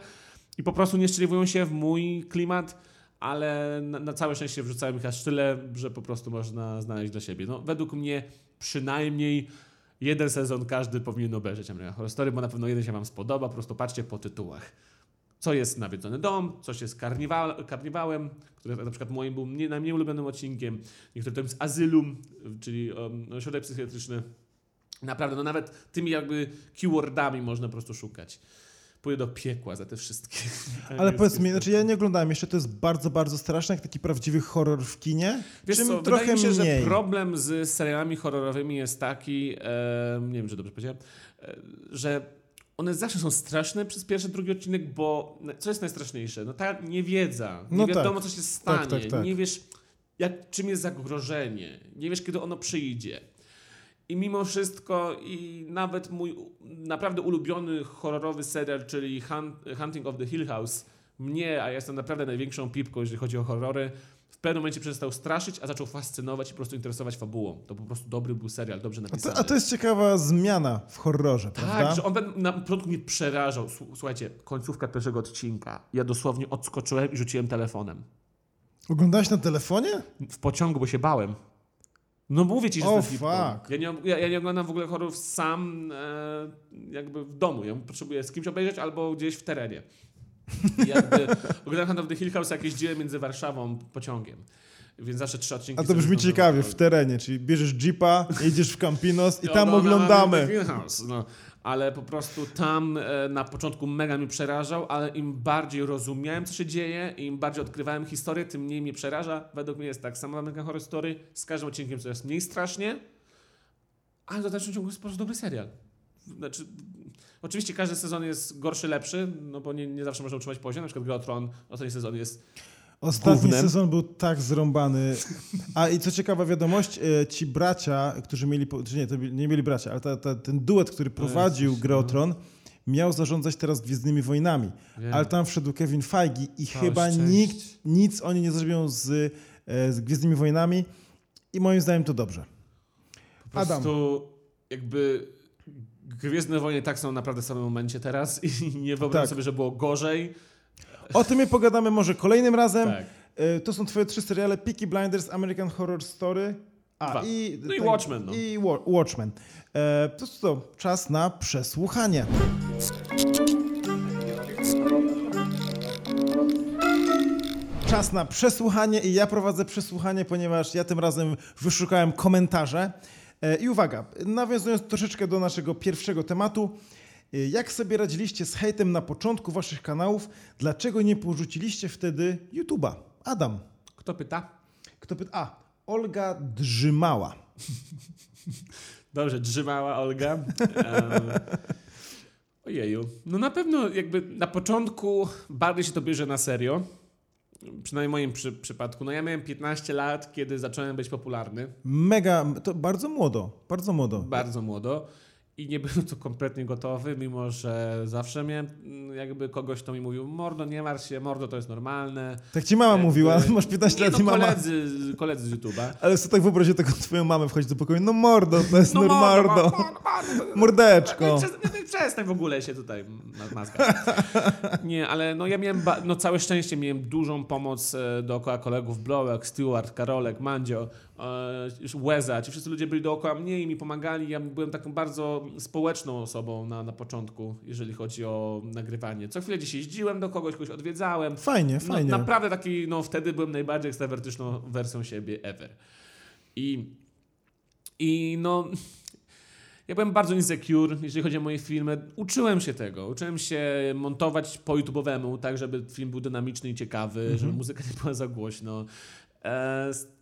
I po prostu nie szczeliwują się w mój klimat, ale na całe szczęście wrzucałem ich aż tyle, że po prostu można znaleźć dla siebie. No, według mnie przynajmniej jeden sezon każdy powinien obejrzeć American Horror Story, bo na pewno jeden się wam spodoba. Po prostu patrzcie po tytułach. Co jest Nawiedzony Dom, coś jest Karniwałem, który na przykład moim był najmniej ulubionym odcinkiem. Niektóre to jest Azylum, czyli ośrodek psychiatryczny. Naprawdę, no nawet tymi jakby keywordami można po prostu szukać. Pójdę do piekła za te wszystkie. Ale powiedz mi, znaczy ja nie oglądałem jeszcze, to jest bardzo, bardzo straszne, jak taki prawdziwy horror w kinie? Wiesz czym co, trochę wydaje mi się, mniej. Że problem z serialami horrorowymi jest taki, nie wiem, czy dobrze powiedziałem, że one zawsze są straszne przez pierwszy, drugi odcinek, bo co jest najstraszniejsze? No ta niewiedza, nie wiadomo co się stanie, tak. Nie wiesz czym jest zagrożenie, nie wiesz kiedy ono przyjdzie. I mimo wszystko, i nawet mój naprawdę ulubiony horrorowy serial, czyli Haunting of the Hill House, mnie, a ja jestem naprawdę największą pipką, jeżeli chodzi o horrory, w pewnym momencie przestał straszyć, a zaczął fascynować i po prostu interesować fabułą. To po prostu dobry był serial, dobrze napisany. A to jest ciekawa zmiana w horrorze, prawda? Tak, że on na początku mnie przerażał. Słuchajcie, końcówka pierwszego odcinka. Ja dosłownie odskoczyłem i rzuciłem telefonem. Oglądałeś na telefonie? W pociągu, bo się bałem. No mówię ci, że jestem fuck. Ja nie oglądam w ogóle horrorów sam jakby w domu. Ja potrzebuję z kimś obejrzeć albo gdzieś w terenie. Jakby oglądam Hand of the Hill House jakieś dzieje między Warszawą pociągiem. Więc zawsze 3 odcinki. A to brzmi ciekawie, w terenie, czyli bierzesz jeepa, jedziesz w Campinos i tam oglądamy. Hill House, no. Ale po prostu tam na początku mega mnie przerażał, ale im bardziej rozumiałem, co się dzieje, im bardziej odkrywałem historię, tym mniej mnie przeraża. Według mnie jest tak samo American Horror Story, z każdym odcinkiem coraz mniej strasznie, ale w dalszym ciągu jest po prostu dobry serial. Znaczy, oczywiście każdy sezon jest gorszy, lepszy, no bo nie zawsze można utrzymać poziom. Na przykład Gra o Tron, ostatni sezon jest Ostatni sezon był tak zrąbany. A i co ciekawa wiadomość, ci bracia, którzy mieli, czy nie, to nie mieli bracia, ale ten duet, który prowadził Grę o Tron, miał zarządzać teraz Gwiezdnymi Wojnami. Wiem. Ale tam wszedł Kevin Feige i chyba nic oni nie zrobią z Gwiezdnymi Wojnami i moim zdaniem to dobrze. Po prostu jakby Gwiezdne Wojny tak są naprawdę w samym momencie teraz i nie wyobrażam sobie, że było gorzej. O tym my pogadamy może kolejnym razem. Tak. To są twoje 3 seriale: Peaky Blinders, American Horror Story, i Watchmen. No. I Watchmen. To czas na przesłuchanie. Czas na przesłuchanie i ja prowadzę przesłuchanie, ponieważ ja tym razem wyszukałem komentarze. I uwaga, nawiązując troszeczkę do naszego pierwszego tematu. Jak sobie radziliście z hejtem na początku waszych kanałów? Dlaczego nie porzuciliście wtedy YouTube'a? Adam. Kto pyta? Olga Drzymała. Dobrze, Drzymała Olga. Ojeju. No na pewno jakby na początku bardziej się to bierze na serio. Przynajmniej w moim przypadku. No ja miałem 15 lat, kiedy zacząłem być popularny. Mega, to bardzo młodo. Bardzo młodo. I nie byłem tu kompletnie gotowy, mimo że zawsze miałem jakby kogoś, kto mi mówił: mordo, nie martw się, mordo, to jest normalne. Tak ci mama mówiła, masz 15 lat i mama. Koledzy z YouTube'a. Ale co tak wyobraźcie taką twoją mamę wchodzi do pokoju, no mordo, to jest normalne. Mordeczko. Przestań w ogóle się tutaj maskać. Nie, ale no ja miałem, całe szczęście miałem dużą pomoc dookoła kolegów: Blowek, Stewart, Karolek, Mandzio, Łeza. Ci wszyscy ludzie byli dookoła mnie i mi pomagali. Ja byłem taką bardzo społeczną osobą na początku, jeżeli chodzi o nagrywanie. Co chwilę gdzieś jeździłem do kogoś odwiedzałem. Fajnie. Naprawdę taki, wtedy byłem najbardziej ekstrawertyczną wersją siebie ever. I ja byłem bardzo insecure, jeżeli chodzi o moje filmy. Uczyłem się tego. Uczyłem się montować po YouTube'owemu, tak żeby film był dynamiczny i ciekawy, żeby muzyka nie była za głośno.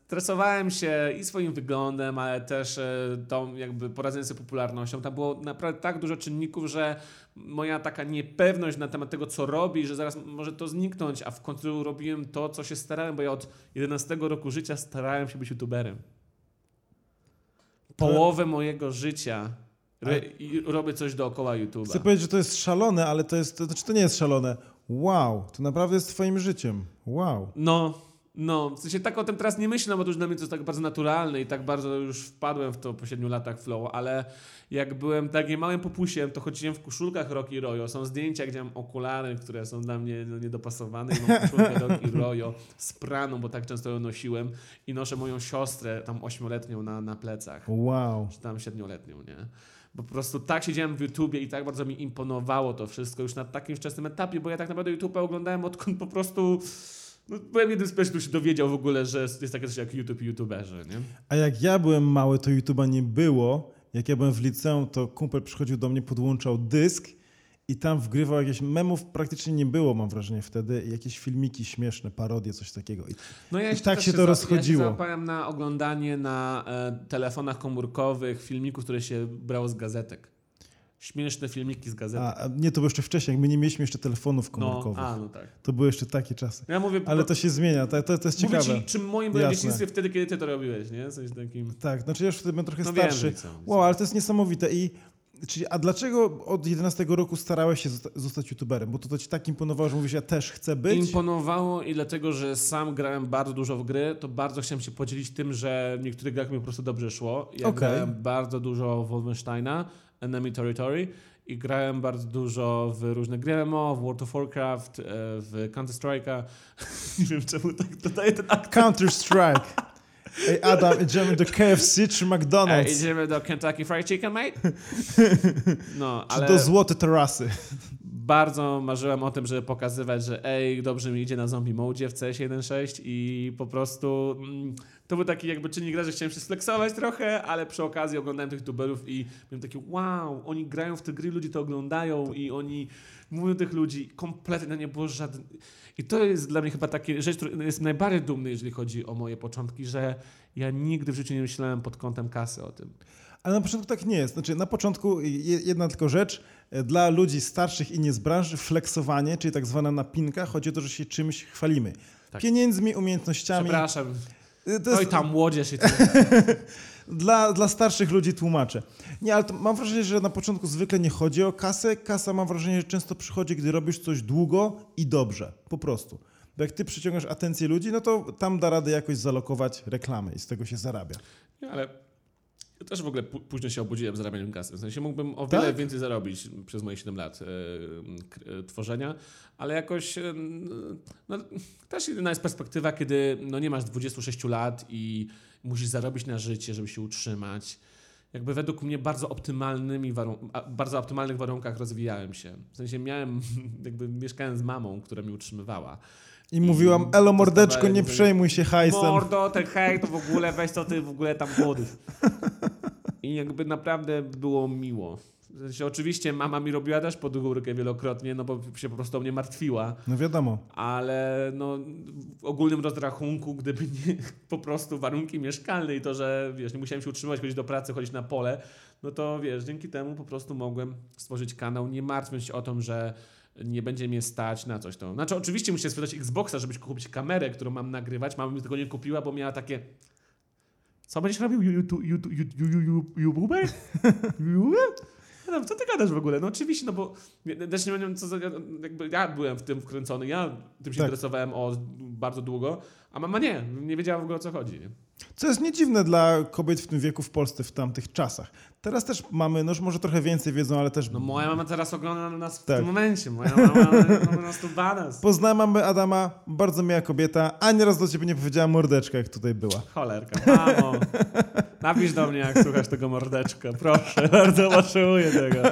Stresowałem się i swoim wyglądem, ale też tą jakby poradzenie sobie popularnością. Tam było naprawdę tak dużo czynników, że moja taka niepewność na temat tego, co robi, że zaraz może to zniknąć, a w końcu robiłem to, co się starałem, bo ja od 11 roku życia starałem się być youtuberem. Połowę mojego życia robię coś dookoła YouTube'a. Chcę powiedzieć, że to jest szalone, ale to nie jest szalone. Wow, to naprawdę jest twoim życiem. Wow. No, No, w sensie tak o tym teraz nie myślę, bo to już dla mnie to jest tak bardzo naturalne i tak bardzo już wpadłem w to po 7 latach flow, ale jak byłem takim małym popusiem, to chodziłem w koszulkach Rocky Royo. Są zdjęcia, gdzie mam okulary, które są dla mnie niedopasowane i mam koszulkę Rocky Royo z praną, bo tak często ją nosiłem i noszę moją siostrę tam 8-letnią na plecach. Wow. Czy tam 7-letnią, nie? Bo po prostu tak siedziałem w YouTubie i tak bardzo mi imponowało to wszystko już na takim wczesnym etapie, bo ja tak naprawdę YouTube'a oglądałem odkąd po prostu... No, byłem jednym z pierwszych, który się dowiedział w ogóle, że jest takie coś jak YouTube i youtuberzy, nie? A jak ja byłem mały, to YouTube'a nie było. Jak ja byłem w liceum, to kumpel przychodził do mnie, podłączał dysk i tam wgrywał jakieś... Memów praktycznie nie było, mam wrażenie, wtedy. Jakieś filmiki śmieszne, parodie, coś takiego. I tak się to rozchodziło. Ja się załapałem na oglądanie na telefonach komórkowych filmików, które się brało z gazetek. Śmieszne filmiki z gazety. Nie, to było jeszcze wcześniej. My nie mieliśmy jeszcze telefonów komórkowych. No tak. To były jeszcze takie czasy. Ja mówię, ale to się zmienia. To jest ciekawe. Mówię ci, czym moim byłem dzieciństwie wtedy, kiedy ty to robiłeś, nie? Coś takim... Tak, znaczy ja już wtedy byłem trochę starszy. Wiem, wow, ale to jest niesamowite. A dlaczego od 11 roku starałeś się zostać youtuberem? Bo to ci tak imponowało, że mówisz, ja też chcę być? Imponowało i dlatego, że sam grałem bardzo dużo w gry, to bardzo chciałem się podzielić tym, że w niektórych grach mi po prostu dobrze szło. Ja grałem bardzo dużo w Wolfensteina, Enemy Territory i grałem bardzo dużo w różne gry MMO, w World of Warcraft, w Counter-Strike'a. Nie wiem czemu tak dodaję ten akcent. Counter-Strike. Ej Adam, idziemy do KFC czy McDonald's? Ej, idziemy do Kentucky Fried Chicken, mate? No, ale... Czy do Złote Tarasy? Bardzo marzyłem o tym, żeby pokazywać, że ej, dobrze mi idzie na zombie mode w CS 1.6 i po prostu... To był taki jakby czynnik gra, że chciałem się sflexować trochę, ale przy okazji oglądałem tych youtuberów i miałem takie wow, oni grają w te gry, ludzie to oglądają i oni mówią tych ludzi, kompletnie na nie było żadne... I to jest dla mnie chyba taka rzecz, która jest najbardziej dumna, jeżeli chodzi o moje początki, że ja nigdy w życiu nie myślałem pod kątem kasy o tym. Ale na początku tak nie jest. Znaczy na początku jedna tylko rzecz, dla ludzi starszych i nie z branży, flexowanie, czyli tak zwana napinka, chodzi o to, że się czymś chwalimy. Tak. Pieniędzmi, umiejętnościami... Przepraszam. No i tam młodzież i tak. Dla starszych ludzi tłumaczę. Nie, ale to mam wrażenie, że na początku zwykle nie chodzi o kasę. Kasa mam wrażenie, że często przychodzi, gdy robisz coś długo i dobrze. Po prostu. Bo jak ty przyciągasz atencję ludzi, no to tam da radę jakoś zalokować reklamy i z tego się zarabia. Nie, ale ja też w ogóle późno się obudziłem zarabianiem kasy. W sensie mógłbym o wiele więcej zarobić przez moje 7 lat tworzenia, ale jakoś też inna jest perspektywa, kiedy nie masz 26 lat i musisz zarobić na życie, żeby się utrzymać. Jakby według mnie bardzo optymalnych warunkach rozwijałem się. W sensie mieszkałem z mamą, która mnie utrzymywała. I mówiłam, elo mordeczko, nie przejmuj się hajsem. Mordo, ten hej, to w ogóle weź to ty w ogóle tam wody. I jakby naprawdę było miło. W sensie, oczywiście mama mi robiła też podgórkę wielokrotnie, bo się po prostu o mnie martwiła. No wiadomo. Ale w ogólnym rozrachunku, gdyby nie po prostu warunki mieszkalne i to, że nie musiałem się utrzymywać, chodzić do pracy, chodzić na pole, to dzięki temu po prostu mogłem stworzyć kanał, nie martwiąc się o to, że nie będzie mnie stać na coś to. Znaczy oczywiście muszę sprzedać Xboxa, żeby kupić kamerę, którą mam nagrywać. Mama mi tego nie kupiła, bo miała takie... Co będziesz robił? YouTuber? Co ty gadasz w ogóle? No oczywiście, bo też nie wiem, ja byłem w tym wkręcony, ja tym się interesowałem od bardzo długo, a mama nie wiedziała w ogóle o co chodzi. Nie? Co jest niedziwne dla kobiet w tym wieku w Polsce w tamtych czasach. Teraz też mamy, może trochę więcej wiedzą, ale też... No moja mama teraz ogląda nas w tym momencie, moja mama nas tu banas. Poznała mamy Adama, bardzo miła kobieta, ani raz do ciebie nie powiedziała mordeczka, jak tutaj była. Cholerka, mamo. Napisz do mnie, jak słuchasz tego mordeczka, proszę, bardzo potrzebuję tego.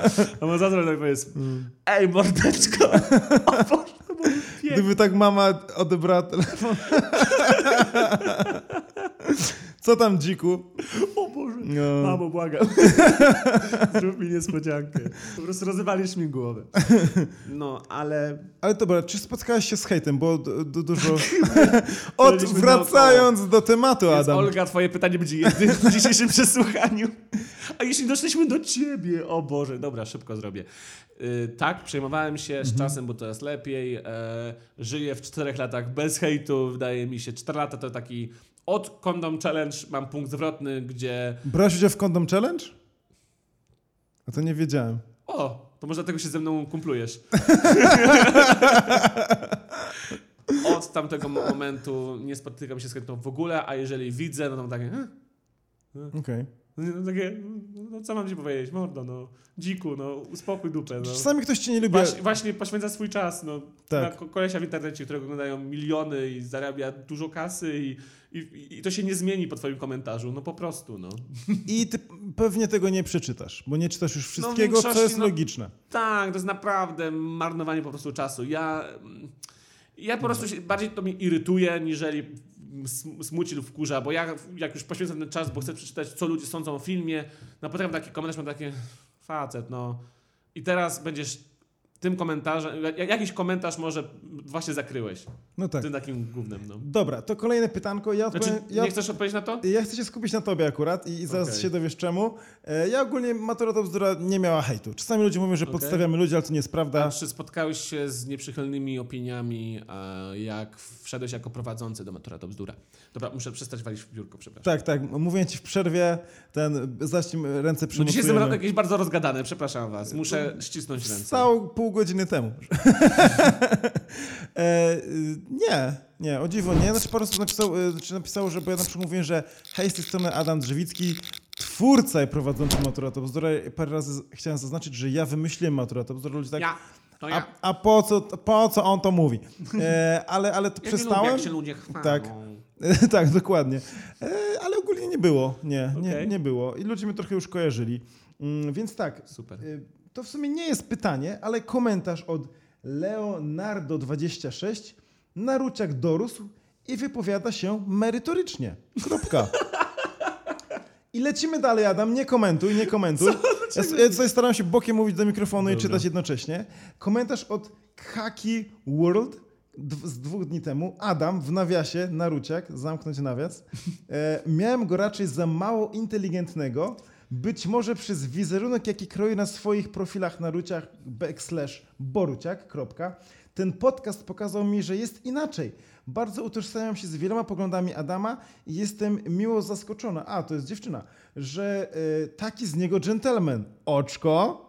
A może za to powiedz, ej mordeczko, o Boże, gdyby tak mama odebrała telefon. Co tam, dziku? O Boże, mamo, błagam. Zrób mi niespodziankę. Po prostu rozwalisz mi głowę. Ale dobra, czy spotkałaś się z hejtem? Bo dużo... Wracając do tematu, Adam. Olga, twoje pytanie będzie jedyne w dzisiejszym przesłuchaniu. A jeśli doszliśmy do ciebie? O Boże, dobra, szybko zrobię. Tak, przejmowałem się z czasem, bo coraz lepiej. Żyję w 4 latach bez hejtu. Wydaje mi się, 4 lata to taki... Od Condom Challenge mam punkt zwrotny, gdzie... Brałeś udział w Condom Challenge? A to nie wiedziałem. To może dlatego się ze mną kumplujesz. od tamtego momentu nie spotykam się z chętną w ogóle, a jeżeli widzę, no to takie... Okej. No takie, no co mam ci powiedzieć, mordo, no, dziku, no, uspokój dupę, no. Czasami ktoś cię nie lubi. Właśnie poświęca swój czas, no, tak. Na kolesia w internecie, którego oglądają miliony i zarabia dużo kasy i to się nie zmieni po twoim komentarzu, no po prostu, no. I ty pewnie tego nie przeczytasz, bo nie czytasz już wszystkiego, no, co jest logiczne. Tak, to jest naprawdę marnowanie po prostu czasu. Ja po prostu bardziej to mnie irytuje, niżeli smuci lub wkurza, bo ja jak już poświęcam ten czas, bo chcę przeczytać, co ludzie sądzą o filmie, no potem taki komentarz ma takie facet, no i teraz będziesz tym komentarzem, jakiś komentarz może właśnie zakryłeś. No tak. Tym takim gównem, no. Dobra, to kolejne pytanko. Nie chcesz odpowiedzieć na to? Ja chcę się skupić na tobie akurat i zaraz się dowiesz czemu. Ja ogólnie Matura to bzdura nie miała hejtu. Czasami ludzie mówią, że podstawiamy ludzi, ale to nie jest prawda. A czy spotkałeś się z nieprzychylnymi opiniami, jak wszedłeś jako prowadzący do Matura to bzdura? Dobra, muszę przestać walić w biurko, przepraszam. Tak. Mówię ci w przerwie, zaś ręce przymocujemy. No dzisiaj jestem jakieś bardzo rozgadane, przepraszam was. Muszę ścisnąć ręce. Wstał pół godziny temu. Nie, o dziwo nie. Znaczy po prostu napisało, że bo ja na przykład mówiłem, że hej, z tej strony Adam Drzewicki, twórca i prowadzący Matura to bzdura. Parę razy chciałem zaznaczyć, że ja wymyśliłem Matura to bzdura. Ludzie tak, ja. A po co on to mówi? Ale to ja przestałem. Nie lubię, jak się ludzie chwalą. Tak, dokładnie. Ale ogólnie nie było. Nie było. I ludzie mnie trochę już kojarzyli. Więc tak. Super. To w sumie nie jest pytanie, ale komentarz od Leonardo26. Naruciak dorósł i wypowiada się merytorycznie. Kropka. I lecimy dalej, Adam. Nie komentuj. Ja tutaj staram się bokiem mówić do mikrofonu. Dobra. I czytać jednocześnie. Komentarz od Khaki World z 2 dni temu. Adam w nawiasie, Naruciak, zamknąć nawias. Miałem go raczej za mało inteligentnego. Być może przez wizerunek, jaki kroi na swoich profilach Naruciak /Boruciak. Ten podcast pokazał mi, że jest inaczej. Bardzo utożsamiam się z wieloma poglądami Adama i jestem miło zaskoczona. To jest dziewczyna, że taki z niego dżentelmen. Oczko.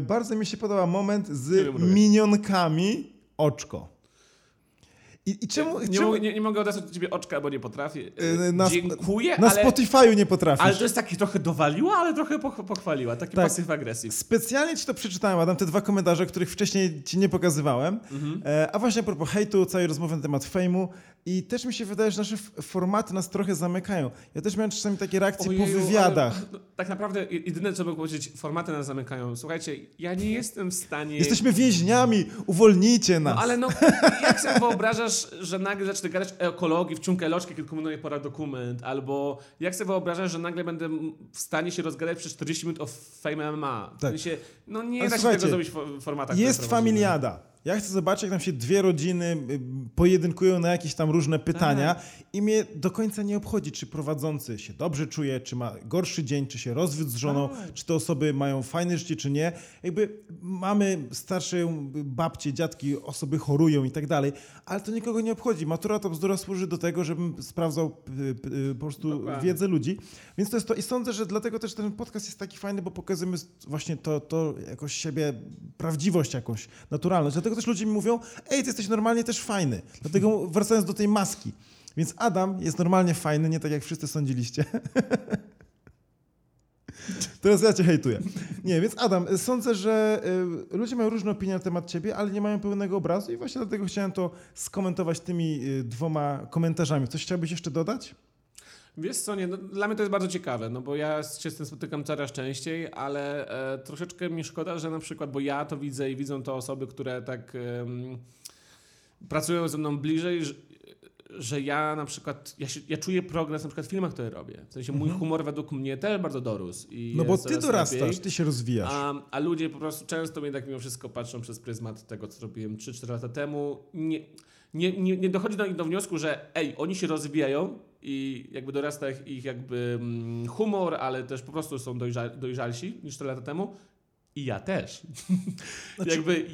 Bardzo mi się podoba moment z minionkami. Oczko. I czemu, nie mogę odesłać do ciebie oczka, bo nie potrafię. Dziękuję. Na Spotify'u nie potrafisz. Ale to jest takie trochę dowaliła, ale trochę pochwaliła. Taki pasyw agresyw. Specjalnie ci to przeczytałem, Adam, te 2 komentarze, których wcześniej ci nie pokazywałem. Mhm. A właśnie a propos hejtu, całej rozmowy na temat fejmu. I też mi się wydaje, że nasze formaty nas trochę zamykają. Ja też miałem czasami takie reakcje po wywiadach. Ale, tak naprawdę jedyne, co mogę powiedzieć, formaty nas zamykają. Słuchajcie, ja nie jestem w stanie... Jesteśmy więźniami, uwolnijcie nas. No ale jak sobie wyobrażasz, że nagle zacznę gadać ekologii, wciągaj loczkę, kilkuminutowej pora dokument, albo jak sobie wyobrażasz, że nagle będę w stanie się rozgadać przez 40 minut o Fame MMA. Tak. No nie da się tego zrobić w formatach. Jest familiada. Ja chcę zobaczyć, jak tam się 2 rodziny pojedynkują na jakieś tam różne pytania. Aha. I mnie do końca nie obchodzi, czy prowadzący się dobrze czuje, czy ma gorszy dzień, czy się rozwiódł z żoną, czy te osoby mają fajne życie, czy nie. Jakby mamy starsze babcie, dziadki, osoby chorują i tak dalej, ale to nikogo nie obchodzi. Matura to bzdura służy do tego, żebym sprawdzał po prostu wiedzę ludzi. Więc to jest to. I sądzę, że dlatego też ten podcast jest taki fajny, bo pokazujemy właśnie to jakoś siebie, prawdziwość jakąś, naturalność. Dlatego też ludzie mi mówią, ty jesteś normalnie też fajny. Dlatego wracając do tej maski. Więc Adam jest normalnie fajny, nie tak jak wszyscy sądziliście. Teraz ja cię hejtuję. Nie, więc Adam, sądzę, że ludzie mają różne opinie na temat ciebie, ale nie mają pełnego obrazu i właśnie dlatego chciałem to skomentować tymi 2 komentarzami. Coś chciałbyś jeszcze dodać? Wiesz co, nie, dla mnie to jest bardzo ciekawe, no bo ja się z tym spotykam coraz częściej, ale troszeczkę mi szkoda, że na przykład, bo ja to widzę i widzą to osoby, które tak pracują ze mną bliżej, że ja na przykład, ja czuję progres na przykład w filmach, które robię. W sensie mój humor według mnie też bardzo dorósł. I no bo ty dorastasz, ty się rozwijasz. A ludzie po prostu często mnie tak mimo wszystko patrzą przez pryzmat tego, co robiłem 3-4 lata temu. Nie dochodzi do nich do wniosku, że oni się rozwijają i jakby dorasta ich jakby humor, ale też po prostu są dojrzalsi niż 4 lata temu. I ja też. Znaczy...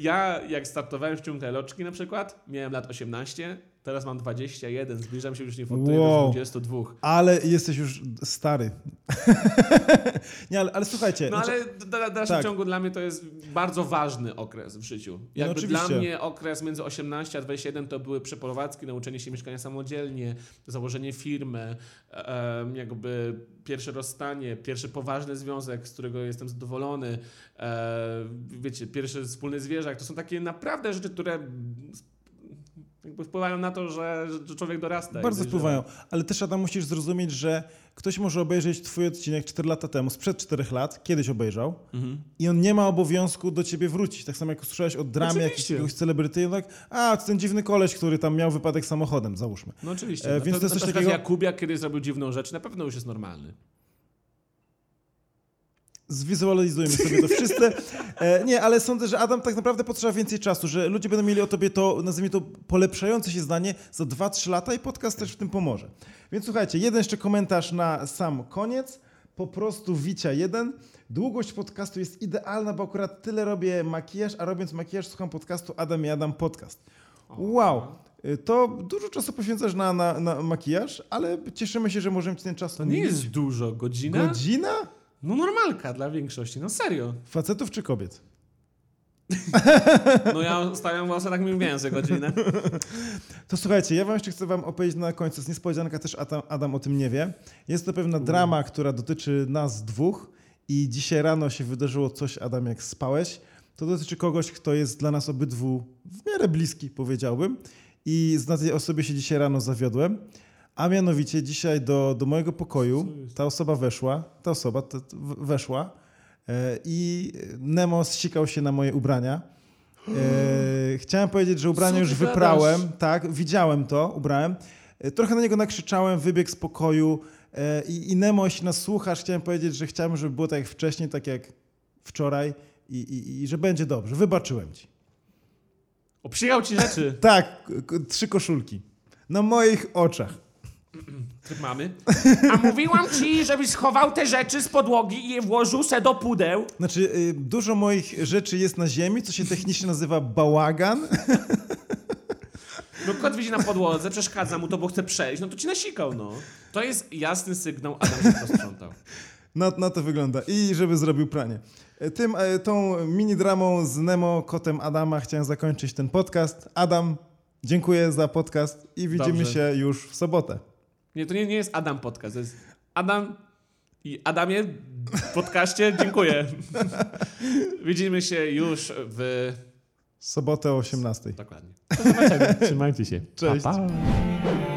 jak startowałem w Ciągle Loczki na przykład, miałem lat 18 Teraz mam 21, zbliżam się już nie fortuję do 22. Ale jesteś już stary. Nie, ale słuchajcie. No ale w dalszym ciągu dla mnie to jest bardzo ważny okres w życiu. Jakby no dla mnie okres między 18 a 21 to były przeprowadzki, nauczenie się mieszkania samodzielnie, założenie firmy, jakby pierwsze rozstanie, pierwszy poważny związek, z którego jestem zadowolony, wiecie, pierwszy wspólny zwierzak. To są takie naprawdę rzeczy, które jakby wpływają na to, że człowiek dorasta. Bardzo wpływają, ale też, Adam, musisz zrozumieć, że ktoś może obejrzeć twój odcinek 4 lata temu, sprzed 4 lat, kiedyś obejrzał i on nie ma obowiązku do ciebie wrócić. Tak samo jak usłyszałeś o dramie jakiegoś celebryty, tak, to ten dziwny koleś, który tam miał wypadek samochodem, załóżmy. No oczywiście. Więc to jest coś takiego. Jakubiak kiedyś zrobił dziwną rzecz, na pewno już jest normalny. Zwizualizujmy sobie to wszyscy. Nie, ale sądzę, że Adam tak naprawdę potrzeba więcej czasu, że ludzie będą mieli o tobie to, nazwijmy to, polepszające się zdanie za 2-3 lata i podcast też w tym pomoże. Więc słuchajcie, jeden jeszcze komentarz na sam koniec. Po prostu Wicia 1. Długość podcastu jest idealna, bo akurat tyle robię makijaż, a robiąc makijaż słucham podcastu Adam i Adam Podcast. Wow! To dużo czasu poświęcasz na makijaż, ale cieszymy się, że możemy ci ten czas To nie mieć. Jest dużo. Godzina? Godzina? No normalka dla większości, no serio. Facetów czy kobiet? No ja stawiam właśnie tak mi więcej godzinę. To słuchajcie, ja chcę wam opowiedzieć na końcu, jest niespodzianka, też Adam o tym nie wie. Jest to pewna drama, która dotyczy nas dwóch i dzisiaj rano się wydarzyło coś, Adam, jak spałeś. To dotyczy kogoś, kto jest dla nas obydwu w miarę bliski, powiedziałbym. I na tej osobie się dzisiaj rano zawiodłem. A mianowicie dzisiaj do mojego pokoju ta osoba weszła i Nemo zsikał się na moje ubrania. Chciałem powiedzieć, że ubrania już wyprałem. Tak, widziałem to, ubrałem. Trochę na niego nakrzyczałem, wybiegł z pokoju i Nemo, jeśli nas słuchasz, chciałem powiedzieć, że chciałem, żeby było tak jak wcześniej, tak jak wczoraj i że będzie dobrze. Wybaczyłem ci. Obsiekał ci rzeczy. Tak, 3 koszulki. Na moich oczach. Mamy. A mówiłam ci, żebyś schował te rzeczy z podłogi i je włożył se do pudeł. Znaczy, dużo moich rzeczy jest na ziemi, co się technicznie nazywa bałagan. No kot widzi na podłodze, przeszkadza mu to, bo chce przejść, no to ci nasikał, no. To jest jasny sygnał, Adam się posprzątał. Na to wygląda. I żeby zrobił pranie. Tą mini-dramą z Nemo, kotem Adama chciałem zakończyć ten podcast. Adam, dziękuję za podcast i widzimy się już w sobotę. Nie, to nie jest Adam Podcast, to jest Adam i Adamie w podcaście, dziękuję. Widzimy się już w sobotę o 18:00. Dokładnie. Trzymajcie się. Cześć. Pa, pa.